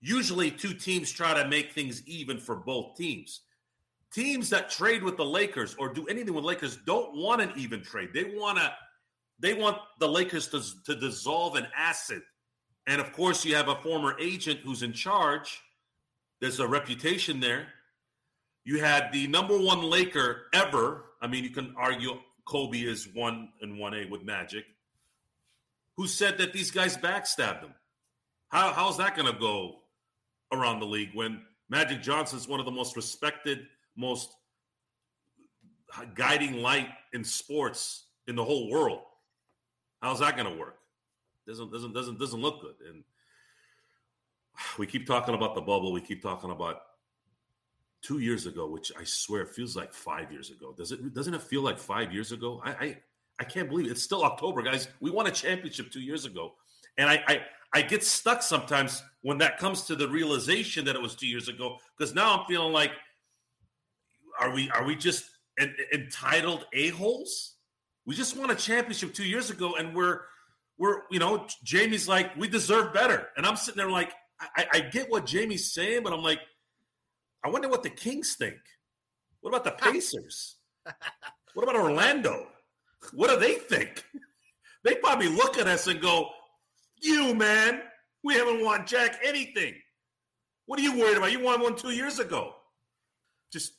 usually two teams try to make things even for both teams. Teams that trade with the Lakers or do anything with Lakers don't want an even trade. They want to, they want the Lakers to, to dissolve an asset. And, of course, you have a former agent who's in charge. There's a reputation there. You had the number one Laker ever. I mean, you can argue Kobe is one and one A with Magic. Who said that these guys backstabbed him? How, how's that going to go around the league when Magic Johnson is one of the most respected, most guiding light in sports in the whole world? How's that going to work? Doesn't doesn't doesn't doesn't look good. And we keep talking about the bubble. We keep talking about two years ago, which I swear feels like five years ago. Does it? Doesn't it feel like five years ago? I. I I can't believe it. It's still October, guys. We won a championship two years ago. And I, I I get stuck sometimes when that comes to the realization that it was two years ago, because now I'm feeling like, are we are we just en- entitled a-holes? We just won a championship two years ago, and we're, we're you know, Jamie's like, we deserve better. And I'm sitting there like, I, I get what Jamie's saying, but I'm like, I wonder what the Kings think. What about the Pacers? What about Orlando? What do they think? They probably look at us and go, you, man, we haven't won jack anything. What are you worried about? You won one two years ago. Just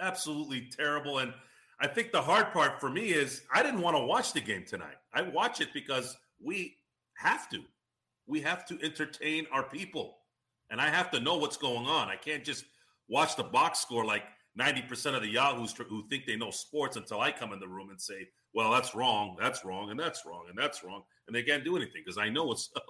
absolutely terrible. And I think the hard part for me is I didn't want to watch the game tonight. I watch it because we have to. We have to entertain our people. And I have to know what's going on. I can't just watch the box score like ninety percent of the yahoos who think they know sports until I come in the room and say, well, that's wrong, that's wrong, and that's wrong, and that's wrong. And they can't do anything because I know what's up.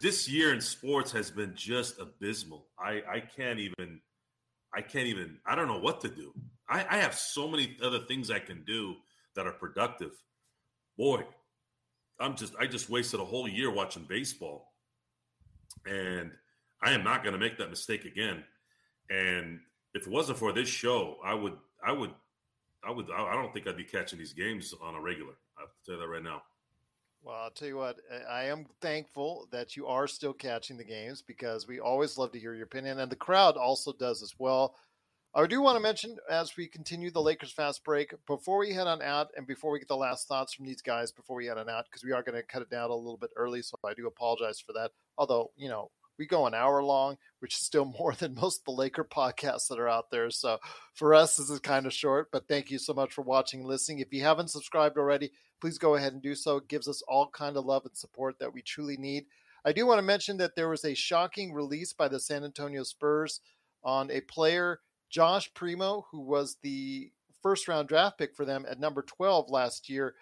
This year in sports has been just abysmal. I, I can't even – I can't even – I don't know what to do. I, I have so many other things I can do that are productive. Boy, I'm just – I just wasted a whole year watching baseball. And I am not going to make that mistake again. And – if it wasn't for this show, I would, I would, I would, I don't think I'd be catching these games on a regular. I have to tell you that right now. Well, I'll tell you what, I am thankful that you are still catching the games because we always love to hear your opinion, and the crowd also does as well. I do want to mention as we continue the Lakers Fast Break, before we head on out and before we get the last thoughts from these guys before we head on out, because we are going to cut it down a little bit early, so I do apologize for that. Although, you know, We go an hour long, which is still more than most of the Laker podcasts that are out there. So for us, this is kind of short, but thank you so much for watching and listening. If you haven't subscribed already, please go ahead and do so. It gives us all kind of love and support that we truly need. I do want to mention that there was a shocking release by the San Antonio Spurs on a player, Josh Primo, who was the first round draft pick for them at number twelve last year.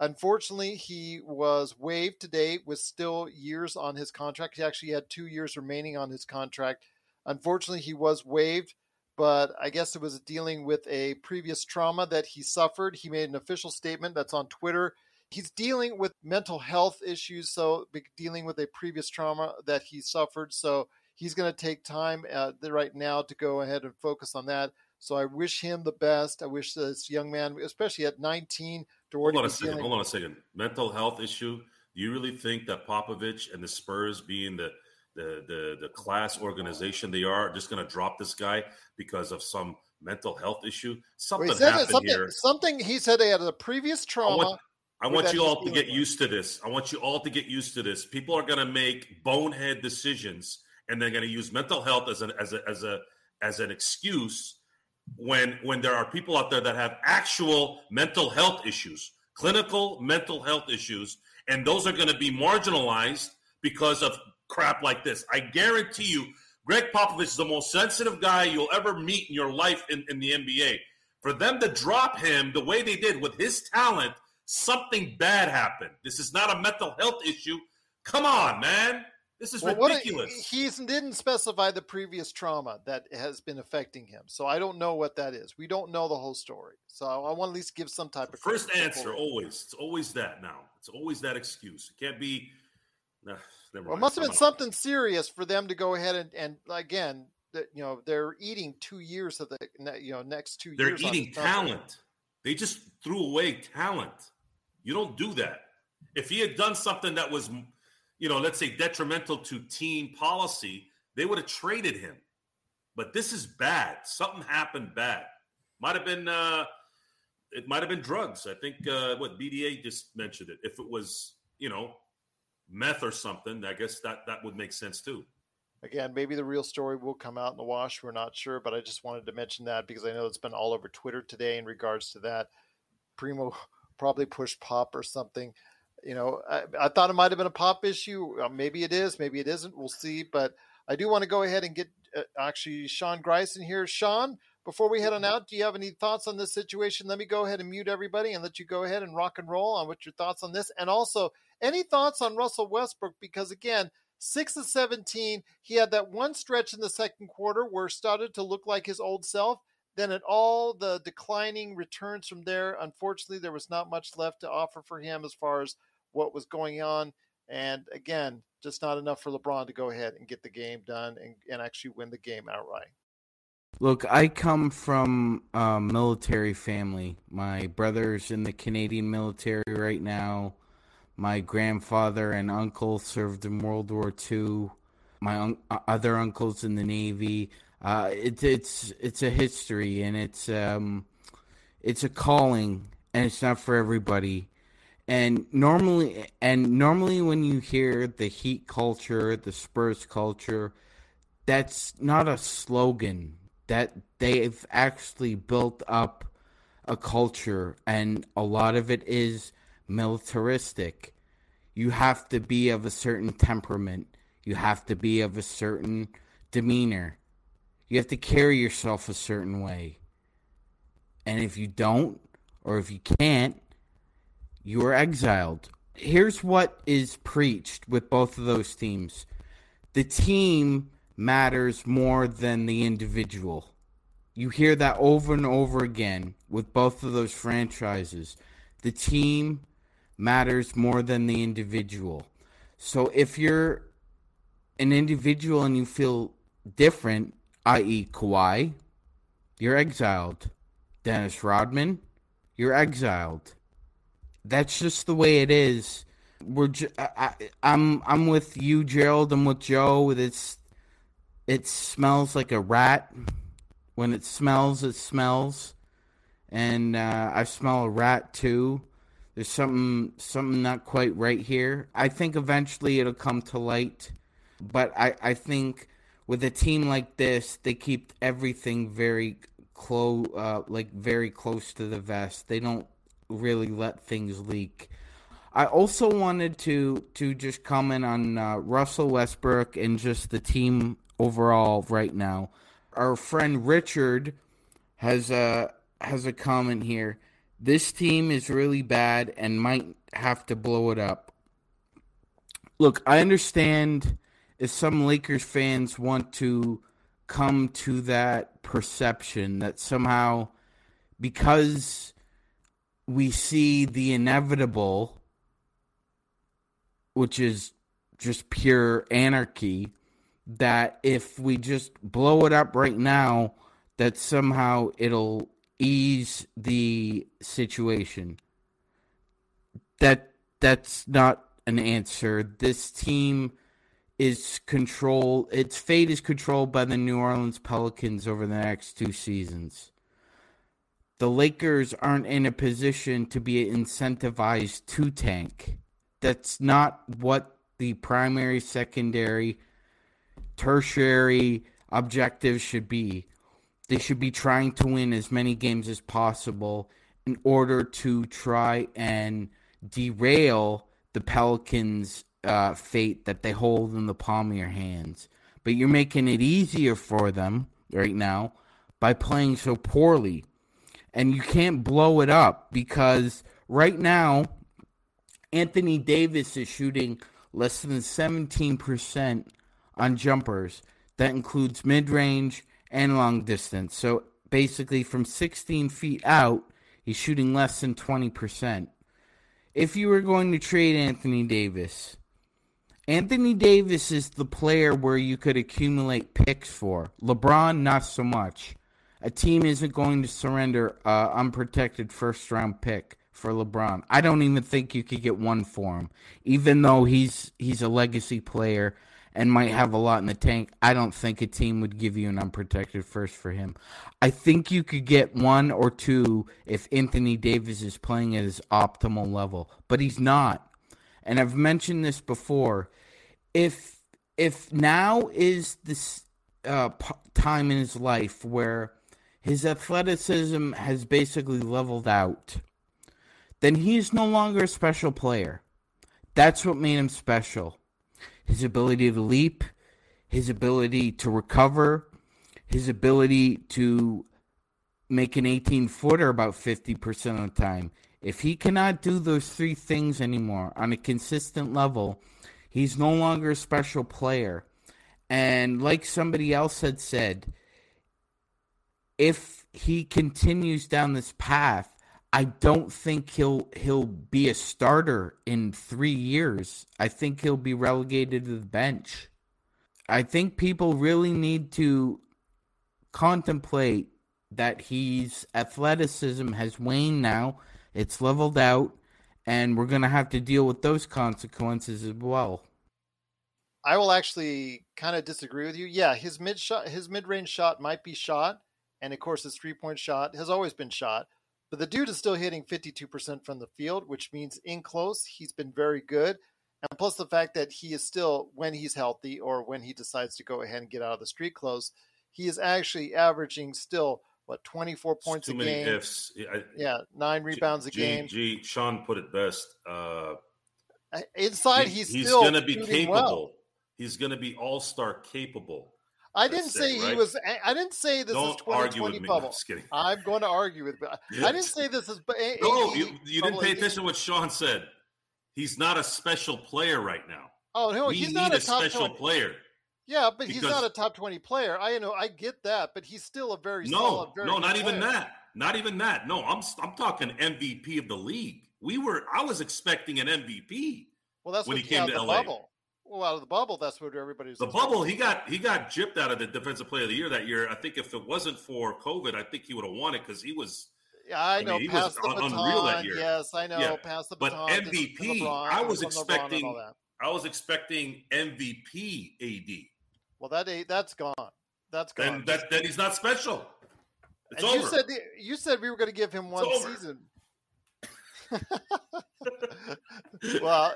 Unfortunately, he was waived today with still years on his contract. He actually had two years remaining on his contract. Unfortunately, he was waived, but I guess it was dealing with a previous trauma that he suffered. He made an official statement that's on Twitter. He's dealing with mental health issues, so dealing with a previous trauma that he suffered. So he's going to take time uh, right now to go ahead and focus on that. So I wish him the best. I wish this young man, especially at nineteen, to work. Hold on a second. Hold on a second. Mental health issue. Do you really think that Popovich and the Spurs, being the the the, the class organization they are, just going to drop this guy because of some mental health issue? Something Wait, happened something, here. Something he said he had a previous trauma. I want, I want you all to get like. used to this. I want you all to get used to this. People are going to make bonehead decisions, and they're going to use mental health as an as a as a as an excuse. When when there are people out there that have actual mental health issues, clinical mental health issues, and those are going to be marginalized because of crap like this. I guarantee you, Gregg Popovich is the most sensitive guy you'll ever meet in your life in, in the N B A. For them to drop him the way they did with his talent, something bad happened. This is not a mental health issue. Come on, man. This is well, ridiculous. What, he didn't specify the previous trauma that has been affecting him. So I don't know what that is. We don't know the whole story. So I want to at least give some type of... First answer, always. It's always that now. It's always that excuse. It can't be... Nah, never well, mind. It must have been something serious for them to go ahead and, and again, the, you know, they're eating two years of the you know next two they're years. They're eating talent. They just threw away talent. You don't do that. If he had done something that was... you know, let's say detrimental to team policy, they would have traded him. But this is bad. Something happened bad. Might have been, uh, it might have been drugs. I think uh, what B D A just mentioned it. If it was, you know, meth or something, I guess that, that would make sense too. Again, maybe the real story will come out in the wash. We're not sure, but I just wanted to mention that because I know it's been all over Twitter today in regards to that. Primo probably pushed Pop or something. You know, I, I thought it might have been a Pop issue. Maybe it is. Maybe it isn't. We'll see. But I do want to go ahead and get uh, actually Sean Grice in here. Sean, before we head on out, do you have any thoughts on this situation? Let me go ahead and mute everybody and let you go ahead and rock and roll on what your thoughts on this. And also, any thoughts on Russell Westbrook? Because, again, six of seventeen, he had that one stretch in the second quarter where it started to look like his old self. Then at all the declining returns from there, unfortunately, there was not much left to offer for him as far as what was going on, and again, just not enough for LeBron to go ahead and get the game done and, and actually win the game outright. Look, I come from a military family. My brother's in the Canadian military right now. My grandfather and uncle served in World War Two. My un- other uncle's in the Navy. Uh, it, it's it's a history, and it's um, it's a calling, and it's not for everybody. And normally, and normally, when you hear the Heat culture, the Spurs culture, that's not a slogan. That they've actually built up a culture, and a lot of it is militaristic. You have to be of a certain temperament. You have to be of a certain demeanor. You have to carry yourself a certain way. And if you don't, or if you can't, you are exiled. Here's what is preached with both of those teams. The team matters more than the individual. You hear that over and over again with both of those franchises. The team matters more than the individual. So if you're an individual and you feel different, that is. Kawhi, you're exiled. Dennis Rodman, you're exiled. That's just the way it is. We're ju- I, I, I'm I'm with you, Gerald. I'm with Joe. It's it smells like a rat. When it smells, it smells. And uh, I smell a rat too. There's something something not quite right here. I think eventually it'll come to light. But I, I think with a team like this, they keep everything very close, uh, like very close to the vest. They don't really let things leak. I also wanted to to just comment on uh, Russell Westbrook and just the team overall right now. Our friend Richard has a has a comment here. This team is really bad and might have to blow it up. Look, I understand if some Lakers fans want to come to that perception that somehow because we see the inevitable, which is just pure anarchy, that if we just blow it up right now, that somehow it'll ease the situation. That that's not an answer. This team is controlled, its fate is controlled by the New Orleans Pelicans over the next two seasons. The Lakers aren't in a position to be incentivized to tank. That's not what the primary, secondary, tertiary objectives should be. They should be trying to win as many games as possible in order to try and derail the Pelicans' uh, fate that they hold in the palm of your hands. But you're making it easier for them right now by playing so poorly. And you can't blow it up because right now, Anthony Davis is shooting less than seventeen percent on jumpers. That includes mid-range and long distance. So basically from sixteen feet out, he's shooting less than twenty percent. If you were going to trade Anthony Davis, Anthony Davis is the player where you could accumulate picks for. LeBron, not so much. A team isn't going to surrender an unprotected first-round pick for LeBron. I don't even think you could get one for him. Even though he's he's a legacy player and might have a lot in the tank, I don't think a team would give you an unprotected first for him. I think you could get one or two if Anthony Davis is playing at his optimal level, but he's not. And I've mentioned this before. If if now is this uh, time in his life where his athleticism has basically leveled out, then he's no longer a special player. That's what made him special. His ability to leap, his ability to recover, his ability to make an eighteen-footer about fifty percent of the time. If he cannot do those three things anymore on a consistent level, he's no longer a special player. And like somebody else had said, if he continues down this path, I don't think he'll he'll be a starter in three years. I think he'll be relegated to the bench. I think people really need to contemplate that his athleticism has waned now. It's leveled out, and we're going to have to deal with those consequences as well. I will actually kind of disagree with you. Yeah, his mid shot, his mid-range shot might be shot, and of course his three-point shot has always been shot. But the dude is still hitting fifty-two percent from the field, which means in close, he's been very good. And plus the fact that he is still, when he's healthy or when he decides to go ahead and get out of the street clothes, he is actually averaging still, what, twenty-four points a game? Too many ifs. I, yeah, nine rebounds a G, game. G, Sean put it best. Uh, Inside, he, he's, he's still gonna be capable. Well. He's going to be all-star capable. I didn't That's say it, right? he was. I didn't say this Don't is twenty twenty bubble. I'm, just kidding. I'm going to argue with. I didn't say this is. No, you, you didn't pay attention to what Sean said. He's not a special player right now. Oh no, we he's not a, a top special twenty player. Yeah, but he's not a top twenty player. I know, I get that, but he's still a very no, solid, very no, not player. even that, not even that. No, I'm I'm talking M V P of the league. We were. I was expecting an M V P. Well, that's when he came to L A. Bubble. Well, out of the bubble, that's what everybody's. The bubble, he got he got gypped out of the Defensive Player of the Year that year. I think if it wasn't for COVID, I think he would have won it because he was. Yeah, I, I know. Mean, he was the baton, unreal that year. Yes, I know. Yeah. Pass the baton. But M V P, to, to LeBron, I was expecting. I was expecting M V P A D. Well, that that's gone. That's gone. Then that then he's not special. It's and over. You said the, you said we were going to give him one season. Well,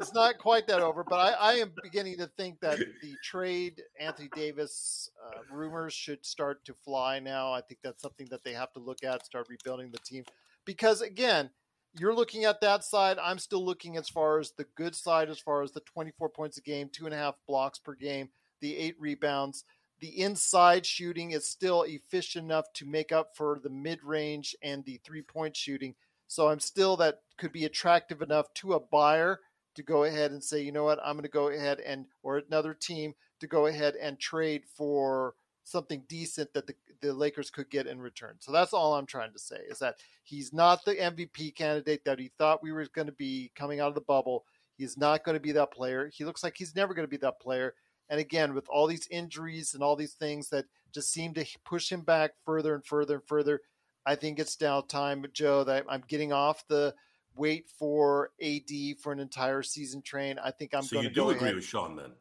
it's not quite that over, but I, I am beginning to think that the trade Anthony Davis uh, rumors should start to fly now. I think that's something that they have to look at, start rebuilding the team. Because, again, you're looking at that side. I'm still looking as far as the good side, as far as the twenty-four points a game, two and a half blocks per game, the eight rebounds. The inside shooting is still efficient enough to make up for the mid-range and the three-point shooting. So I'm still, that could be attractive enough to a buyer to go ahead and say, you know what, I'm going to go ahead and, or another team to go ahead and trade for something decent that the, the Lakers could get in return. So that's all I'm trying to say, is that he's not the M V P candidate that he thought we were going to be coming out of the bubble. He's not going to be that player. He looks like he's never going to be that player. And again, with all these injuries and all these things that just seem to push him back further and further and further, I think it's now time, Joe, that I'm getting off the wait for A D for an entire season train. I think I'm so going to do go agree ahead. With Sean then.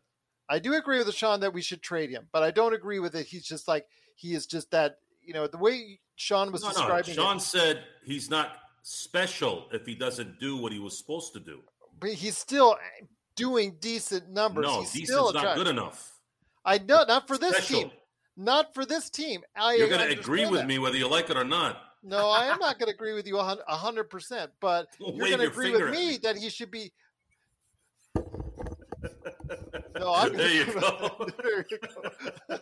I do agree with Sean that we should trade him, but I don't agree with it. He's just like, he is just that, you know, the way Sean was no, describing no. Sean it, said he's not special if he doesn't do what he was supposed to do. But he's still doing decent numbers. No, he's decent's still not good enough. I know, not for this special. Team. Not for this team. I, You're going to agree with that. Me whether you like it or not. No, I am not going to agree with you one hundred percent, but don't you're going to agree with me, me that he should be. No, I'm there, you go. There you go.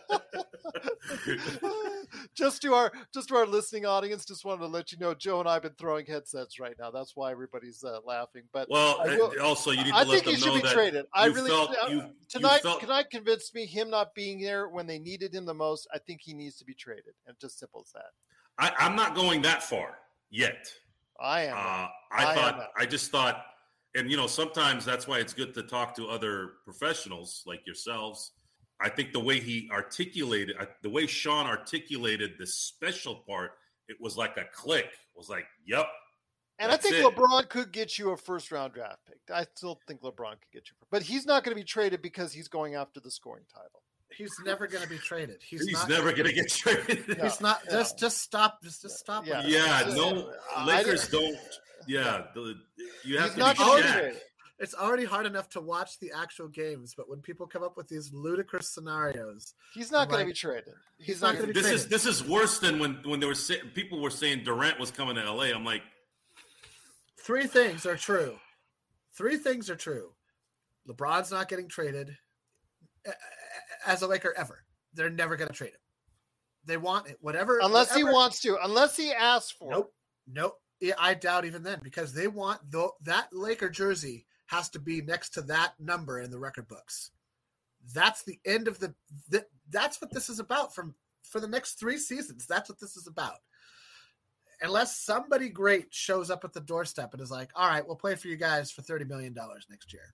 Just to our just to our listening audience, just wanted to let you know, Joe and I have been throwing headsets right now. That's why everybody's uh, laughing. But well, will, also you need to I let them know that I think he should be traded. I really felt, I, you, tonight. You felt, can I convince me him not being there when they needed him the most? I think he needs to be traded, and just simple as that. I, I'm not going that far yet. I am. Uh, I, I thought. Am I just thought. And, you know, sometimes that's why it's good to talk to other professionals like yourselves. I think the way he articulated, the way Sean articulated the special part, it was like a click. It was like, yep. And I think it. LeBron could get you a first-round draft pick. I still think LeBron could get you. But he's not going to be traded because he's going after the scoring title. He's never going to be traded. He's, he's not never going to get traded. No, he's not. No. Just just stop. Just, just stop. Yeah, yeah just, no. Lakers don't. Yeah, the, you have He's to not be sure. It's already hard enough to watch the actual games, but when people come up with these ludicrous scenarios, he's not going like, to be traded. He's, he's not going to be this traded. Is this is worse than when when there were say, people were saying Durant was coming to L A. I'm like, three things are true. Three things are true. LeBron's not getting traded as a Laker ever. They're never going to trade him. They want it, whatever. Unless whatever. He wants to. Unless he asks for. Nope. It. Nope. Yeah, I doubt even then, because they want the, that Laker jersey has to be next to that number in the record books. That's the end of the, the that's what this is about from for the next three seasons. That's what this is about. Unless somebody great shows up at the doorstep and is like, all right, we'll play for you guys for thirty million dollars next year.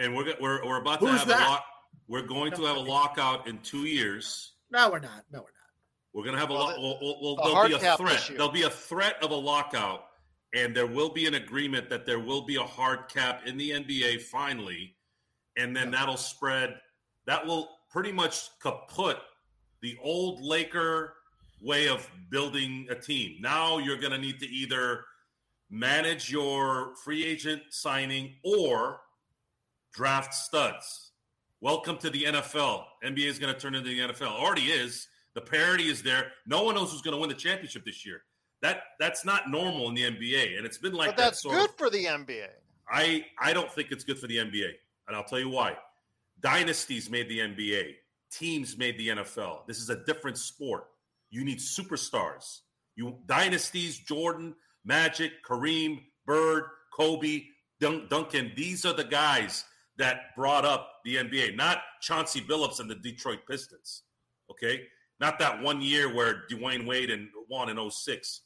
And we're we're we're about Who's to have that? a lock, we're going no, to have a lockout in two years. No, we're not. No, we're not. We're going to have a lot. Well, we'll, we'll, there'll be a threat. There'll be a threat of a lockout, and there will be an agreement that there will be a hard cap in the N B A finally, and then yeah. that'll spread. That will pretty much kaput the old Laker way of building a team. Now you're going to need to either manage your free agent signing or draft studs. Welcome to the N F L. N B A is going to turn into the N F L. Already is. The parity is there. No one knows who's going to win the championship this year. That that's not normal in the N B A, and it's been like but that. That's sort good of, for the N B A. I, I don't think it's good for the N B A, and I'll tell you why. Dynasties made the N B A. Teams made the N F L. This is a different sport. You need superstars. You dynasties, Jordan, Magic, Kareem, Bird, Kobe, Dun- Duncan. These are the guys that brought up the N B A, not Chauncey Billups and the Detroit Pistons. Okay. Not that one year where Dwayne Wade and won in oh six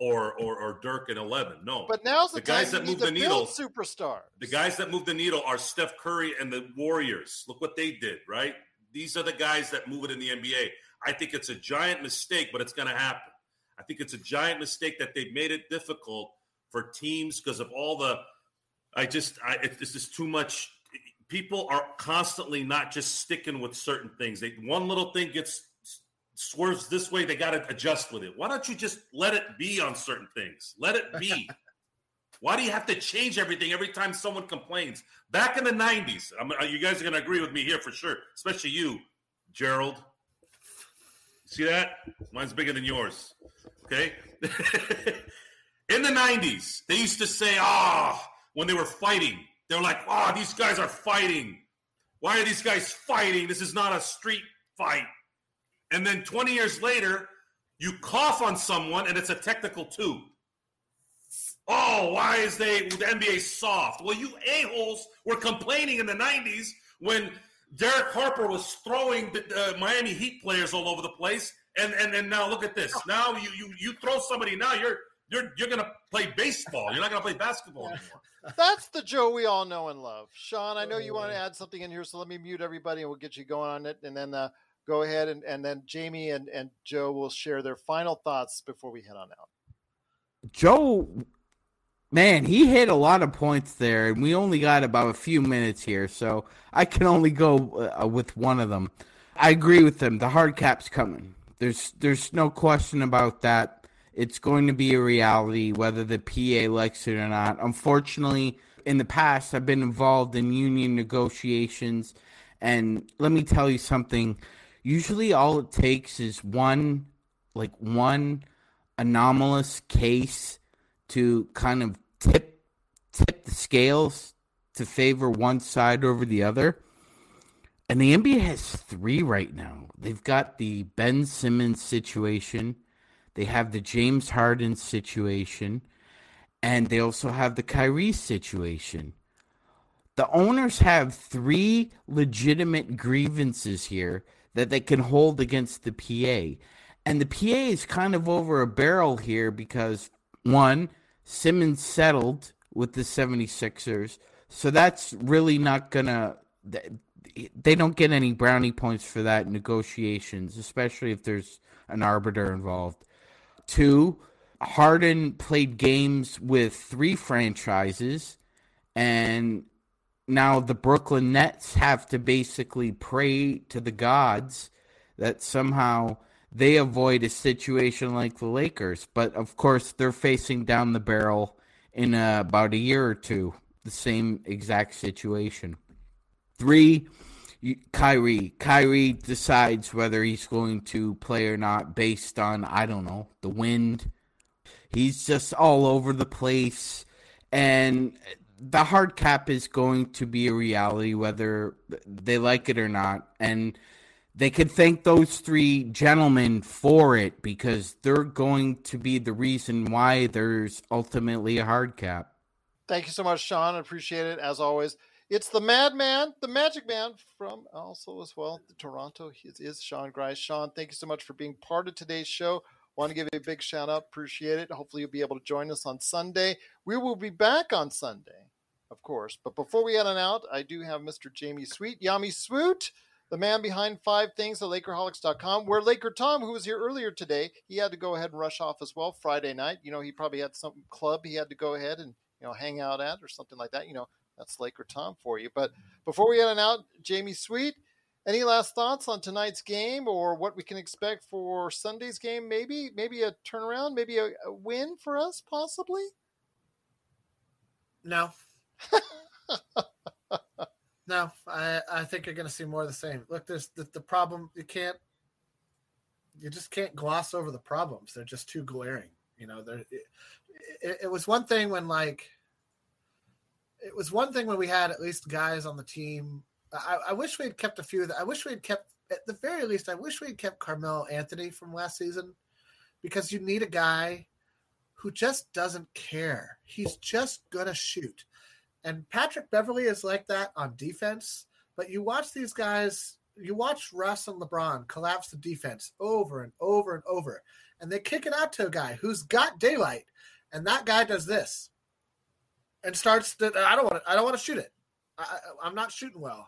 or, or or Dirk in eleven. No. But now's the, the guys time that move the needle. Superstars. The guys that move the needle are Steph Curry and the Warriors. Look what they did, right? These are the guys that move it in the N B A. I think it's a giant mistake, but it's going to happen. I think it's a giant mistake that they've made it difficult for teams because of all the – I just – it's just too much – people are constantly not just sticking with certain things. They one little thing gets – swerves this way, they got to adjust with it. Why don't you just let it be on certain things? Let it be. Why do you have to change everything every time someone complains? Back in the nineties, I'm, you guys are going to agree with me here for sure, especially you, Gerald. See that? Mine's bigger than yours, okay? In the nineties, they used to say, ah, oh, when they were fighting, they were like, ah, oh, these guys are fighting. Why are these guys fighting? This is not a street fight. And then twenty years later, you cough on someone, and it's a technical two. Oh, why is they the N B A soft? Well, you a-holes were complaining in the nineties when Derek Harper was throwing the uh, Miami Heat players all over the place, and and and now look at this. Now you you you throw somebody. Now you're you're you're gonna play baseball. You're not gonna play basketball anymore. That's the Joe we all know and love. Sean, I know you want to add something in here, so let me mute everybody, and we'll get you going on it, and then uh, go ahead and and then Jamie and and Joe will share their final thoughts before we head on out. Joe. Man, he hit a lot of points there, and we only got about a few minutes here, so I can only go uh, with one of them. I agree with him. The hard cap's coming. There's there's no question about that. It's going to be a reality, whether the P A likes it or not. Unfortunately, in the past, I've been involved in union negotiations, and let me tell you something. Usually all it takes is one, like one anomalous case to kind of tip tip the scales to favor one side over the other. And the N B A has three right now. They've got the Ben Simmons situation. They have the James Harden situation. And they also have the Kyrie situation. The owners have three legitimate grievances here that they can hold against the P A. And the P A is kind of over a barrel here because, one, Simmons settled with the seventy-sixers, so that's really not going to – they don't get any brownie points for that in negotiations, especially if there's an arbiter involved. Two, Harden played games with three franchises, and now the Brooklyn Nets have to basically pray to the gods that somehow – they avoid a situation like the Lakers. But, of course, they're facing down the barrel in uh, about a year or two, the same exact situation. Three, you, Kyrie. Kyrie decides whether he's going to play or not based on, I don't know, the wind. He's just all over the place. And the hard cap is going to be a reality whether they like it or not. And they could thank those three gentlemen for it because they're going to be the reason why there's ultimately a hard cap. Thank you so much, Sean. I appreciate it, as always. It's the madman, the magic man from also as well, the Toronto. He is Sean Grice. Sean, thank you so much for being part of today's show. Want to give you a big shout out. Appreciate it. Hopefully you'll be able to join us on Sunday. We will be back on Sunday, of course. But before we head on out, I do have Mister Jamie Sweet, Yami Swoot, the man behind five things at Lakerholics dot com, where Laker Tom, who was here earlier today, he had to go ahead and rush off as well Friday night. You know, he probably had some club he had to go ahead and, you know, hang out at or something like that. You know, that's Laker Tom for you. But before we head on out, Jamie Sweet, any last thoughts on tonight's game or what we can expect for Sunday's game? Maybe, maybe a turnaround, maybe a, a win for us, possibly? No. No, I, I think you're going to see more of the same. Look, there's the, the problem. You can't, you just can't gloss over the problems. They're just too glaring. You know, there. It, it, it was one thing when like, it was one thing when we had at least guys on the team. I, I wish we had kept a few. I wish we had kept at the very least. I wish we had kept Carmelo Anthony from last season, because you need a guy who just doesn't care. He's just gonna shoot. And Patrick Beverly is like that on defense, but you watch these guys, you watch Russ and LeBron collapse the defense over and over and over, and they kick it out to a guy who's got daylight, and that guy does this and starts to, I don't want to, I don't want to shoot it. I, I'm not shooting well.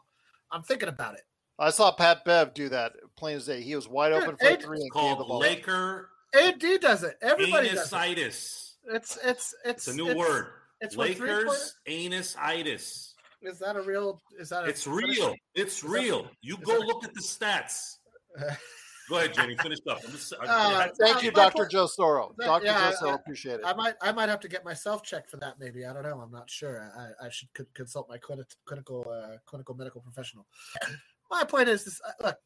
I'm thinking about it. I saw Pat Bev do that plain as day. He was wide open for a three and gave the ball. Laker. A D does it. Everybody does it. It's, it's, it's, it's a new it's, word. It's Lakers anus-itis. Is that a real? Is that a? It's real. It's real. You go look at the stats. Go ahead, Jeannie. Finish up. I'm just, I'm, uh, yeah. Thank you, Doctor Joe Sorrell. Doctor Yeah, Joe Sorrell, appreciate it. I might, I might have to get myself checked for that. Maybe I don't know. I'm not sure. I, I should consult my clinic, clinical, uh, clinical medical professional. My point is, this, look,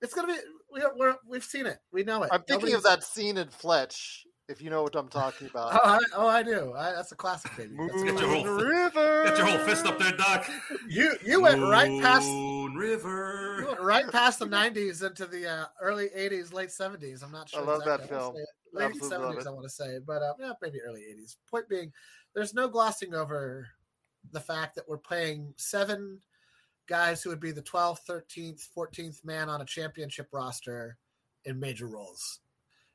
it's gonna be. We, we're, we've seen it. We know it. I'm thinking Nobody's of that scene in Fletch. If you know what I'm talking about. Oh, I, oh, I do. I, that's a classic, baby. Moon that's a classic. Get, your whole, river. Get your whole fist up there, Doc. You you went Moon right past River. You went right past the nineties into the uh, early eighties, late seventies. I'm not sure. I love exactly. that film. Late seventies, I want to say, but uh, yeah, maybe early eighties. Point being, there's no glossing over the fact that we're playing seven guys who would be the twelfth, thirteenth, fourteenth man on a championship roster in major roles.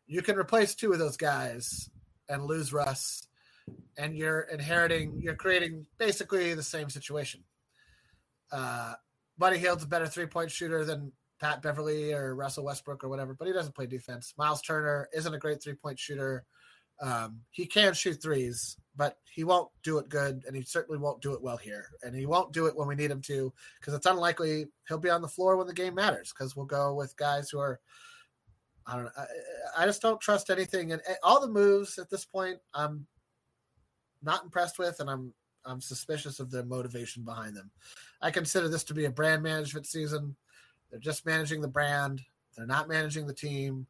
You can replace two of those guys and lose Russ, and you're inheriting, you're creating basically the same situation. Uh, Buddy Hield's a better three-point shooter than Pat Beverly or Russell Westbrook or whatever, but he doesn't play defense. Myles Turner isn't a great three-point shooter. Um, he can shoot threes, but he won't do it good, and he certainly won't do it well here. And he won't do it when we need him to, because it's unlikely he'll be on the floor when the game matters, because we'll go with guys who are – I don't know. I, I just don't trust anything, and all the moves at this point, I'm not impressed with, and I'm I'm suspicious of their motivation behind them. I consider this to be a brand management season. They're just managing the brand. They're not managing the team.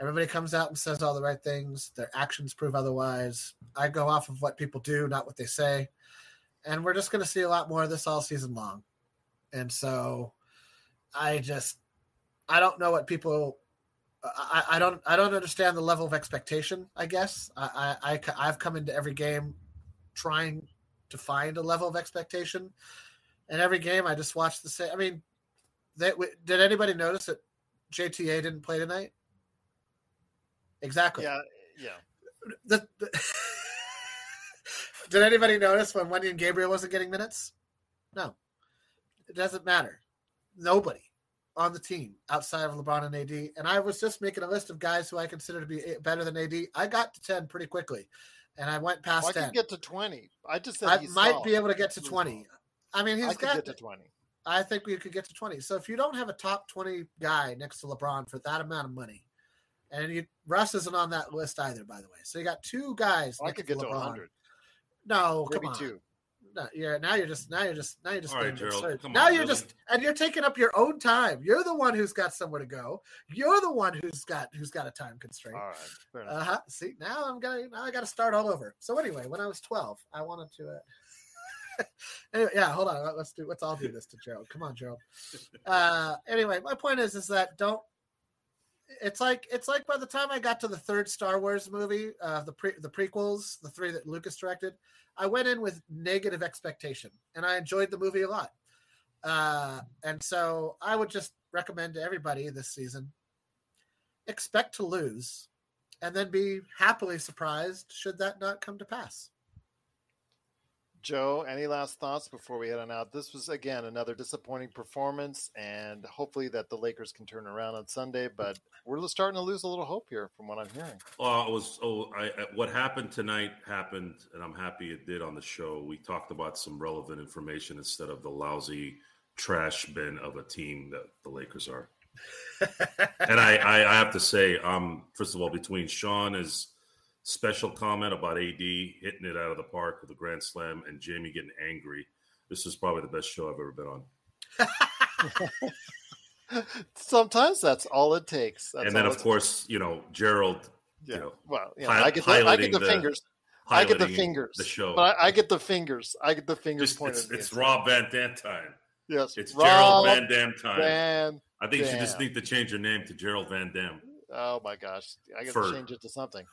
Everybody comes out and says all the right things. Their actions prove otherwise. I go off of what people do, not what they say, and we're just going to see a lot more of this all season long. And so, I just I don't know what people. I, I don't I don't understand the level of expectation, I guess. I, I, I, I've come into every game trying to find a level of expectation. And every game I just watched the same. I mean, they, did anybody notice that J T A didn't play tonight? Exactly. Yeah. yeah. The, the did anybody notice when Wendy and Gabriel wasn't getting minutes? No. It doesn't matter. Nobody on the team outside of LeBron and A D. And I was just making a list of guys who I consider to be better than A D. I got to ten pretty quickly, and I went past well, I ten. I could get to twenty. I just said I he's might solid. Be able to get to twenty. I mean, he's I got get to twenty. I think we could get to twenty. So if you don't have a top twenty guy next to LeBron for that amount of money, and you, Russ isn't on that list either, by the way. So you got two guys. Well, next I could get to, to one hundred. No, maybe come on. Two. No, yeah. Now you're just. Now you're just. Now you're just. All right, Gerald, come now on, you're really? Just, and you're taking up your own time. You're the one who's got somewhere to go. You're the one who's got who's got a time constraint. All right. Uh huh. See, now I'm gonna. Now I got to start all over. So anyway, when I was twelve, I wanted to. Uh... anyway, yeah. Hold on. Let's do. Let's all do this to Gerald. Come on, Gerald. Uh, anyway, my point is, is that don't. It's like it's like by the time I got to the third Star Wars movie, uh, the pre the prequels, the three that Lucas directed. I went in with negative expectation, and I enjoyed the movie a lot. Uh, and so I would just recommend to everybody this season, expect to lose and then be happily surprised should that not come to pass. Joe, any last thoughts before we head on out? This was, again, another disappointing performance, and hopefully that the Lakers can turn around on Sunday, but we're starting to lose a little hope here from what I'm hearing. Uh, it was, oh, I, what happened tonight happened, and I'm happy it did on the show. We talked about some relevant information instead of the lousy trash bin of a team that the Lakers are. and I, I, I have to say, um, first of all, between Sean is – special comment about A D hitting it out of the park with a grand slam and Jamie getting angry. This is probably the best show I've ever been on. Sometimes that's all it takes. That's and then, of course, takes. you know, Gerald, yeah. you know, well, yeah. I, get the, I get the, the fingers. I get the fingers. The show. But I, I get the fingers. I get the fingers. Just, pointed it's it's Rob Van Dam time. Yes. It's Rob Gerald Van Dam time. Van I think Dam. You just need to change your name to Gerald Van Dam. Oh, my gosh. I got to change it to something.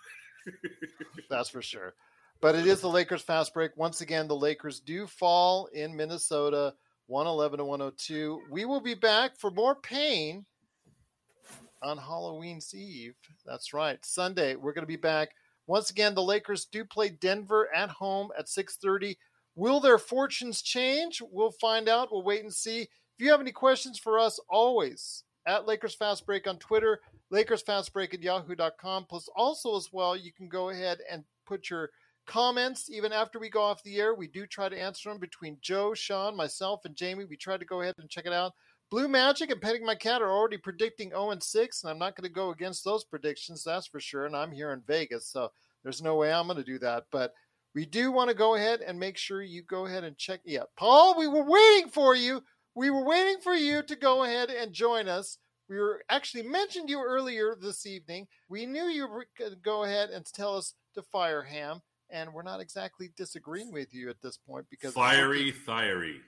That's for sure. But it is the Lakers fast break. Once again, the Lakers do fall in Minnesota one eleven to one oh two. We will be back for more pain on Halloween's Eve. That's right. Sunday, we're going to be back. Once again, the Lakers do play Denver at home at six thirty. Will their fortunes change? We'll find out. We'll wait and see. If you have any questions for us, always at Lakers Fast Break on Twitter, Lakers Fast Break at yahoo dot com. Plus, also as well, you can go ahead and put your comments even after we go off the air. We do try to answer them between Joe, Sean, myself, and Jamie. We try to go ahead and check it out. Blue Magic and Petting My Cat are already predicting oh and six, and I'm not going to go against those predictions, that's for sure, and I'm here in Vegas, so there's no way I'm going to do that. But we do want to go ahead and make sure you go ahead and check. Yeah, Paul, we were waiting for you. We were waiting for you to go ahead and join us. We were actually mentioned you earlier this evening. We knew you were going to go ahead and tell us to fire Ham, and we're not exactly disagreeing with you at this point. Because fiery, fiery.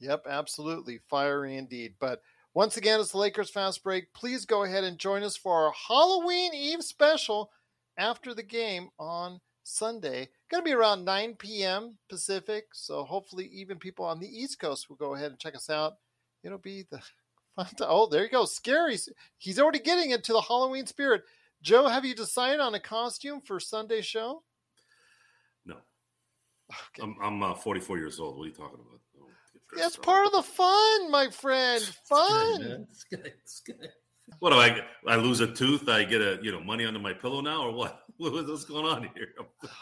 Yep, absolutely. Fiery indeed. But once again, it's the Lakers Fast Break. Please go ahead and join us for our Halloween Eve special after the game on Sunday. Going to be around nine p.m. Pacific, so hopefully even people on the East Coast will go ahead and check us out. It'll be the fun time. Oh, there you go. Scary. He's already getting into the Halloween spirit. Joe, have you decided on a costume for Sunday's show? No. Okay. I'm, I'm uh, forty-four years old. What are you talking about? That's part of the fun, my friend. Fun. It's good, it's good, it's good. What do I get? I lose a tooth. I get a you know money under my pillow now, or what? What's going on here?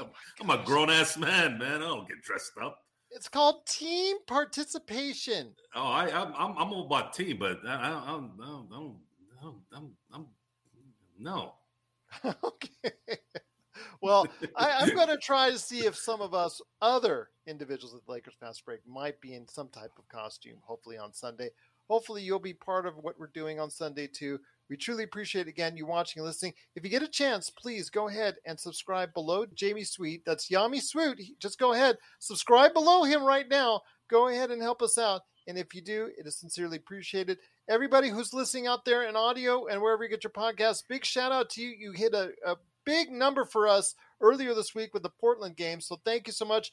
I'm, I'm a grown ass man, man. I don't get dressed up. It's called team participation. Oh, I, I'm I'm, I'm all about team, but I, I, I'm I'm I'm I'm, I'm, I'm no. Okay. Well, I, I'm going to try to see if some of us other individuals at the Lakers Fast Break might be in some type of costume, hopefully on Sunday. Hopefully you'll be part of what we're doing on Sunday, too. We truly appreciate, again, you watching and listening. If you get a chance, please go ahead and subscribe below Jamie Sweet. That's Yami Sweet. Just go ahead. Subscribe below him right now. Go ahead and help us out. And if you do, it is sincerely appreciated. Everybody who's listening out there in audio and wherever you get your podcasts, big shout out to you. You hit a, a big number for us earlier this week with the Portland game. So thank you so much.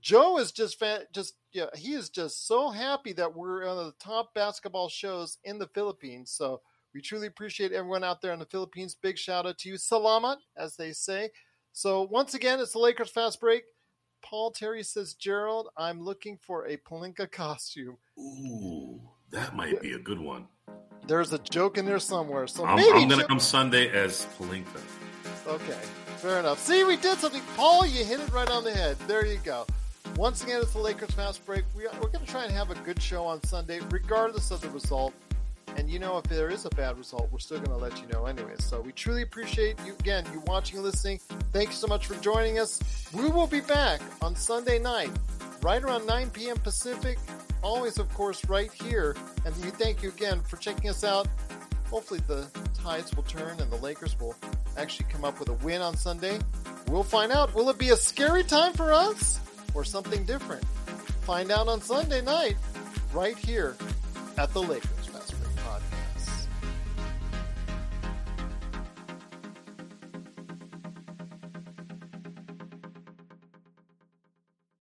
Joe is just fan, just yeah, he is just so happy that we're one of the top basketball shows in the Philippines. So we truly appreciate everyone out there in the Philippines. Big shout out to you. Salamat, as they say. So once again, it's the Lakers Fast Break. Paul Terry says, Gerald, I'm looking for a Pelinka costume. Ooh, that might be a good one. There's a joke in there somewhere. So I'm, I'm going to come Sunday as Pelinka. Okay, fair enough. See, we did something. Paul, you hit it right on the head. There you go. Once again, it's the Lakers Fast Break. We are, we're going to try and have a good show on Sunday, regardless of the result. And, you know, if there is a bad result, we're still going to let you know anyway. So we truly appreciate you, again, you watching and listening. Thank you so much for joining us. We will be back on Sunday night, right around nine p.m. Pacific. Always, of course, right here. And we thank you again for checking us out. Hopefully the tides will turn and the Lakers will actually come up with a win on Sunday. We'll find out. Will it be a scary time for us? Or something different? Find out on Sunday night, right here at the Lakers.